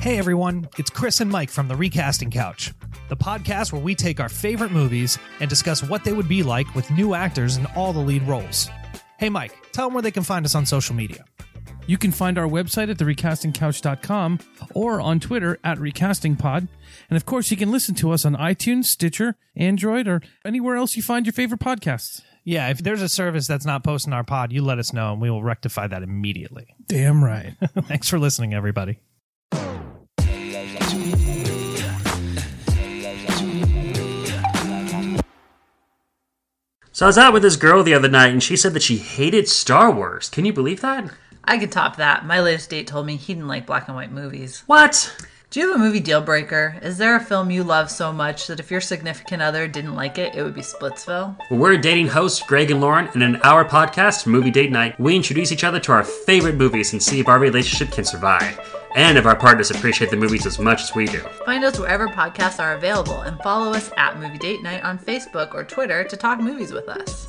Hey everyone, it's Chris and Mike from The Recasting Couch, the podcast where we take our favorite movies and discuss what they would be like with new actors in all the lead roles. Hey Mike, tell them where they can find us on social media. You can find our website at therecastingcouch.com or on Twitter at RecastingPod. And of course, you can listen to us on iTunes, Stitcher, Android, or anywhere else you find your favorite podcasts. Yeah, if there's a service that's not posting our pod, you let us know and we will rectify that immediately. Damn right. Thanks for listening, everybody. So I was out with this girl the other night, and she said that she hated Star Wars. Can you believe that? I could top that. My latest date told me he didn't like black and white movies. What? Do you have a movie deal breaker? Is there a film you love so much that if your significant other didn't like it, it would be Splitsville? Well, we're dating hosts Greg and Lauren, and in our podcast, Movie Date Night, we introduce each other to our favorite movies and see if our relationship can survive, and if our partners appreciate the movies as much as we do. Find us wherever podcasts are available and follow us at Movie Date Night on Facebook or Twitter to talk movies with us.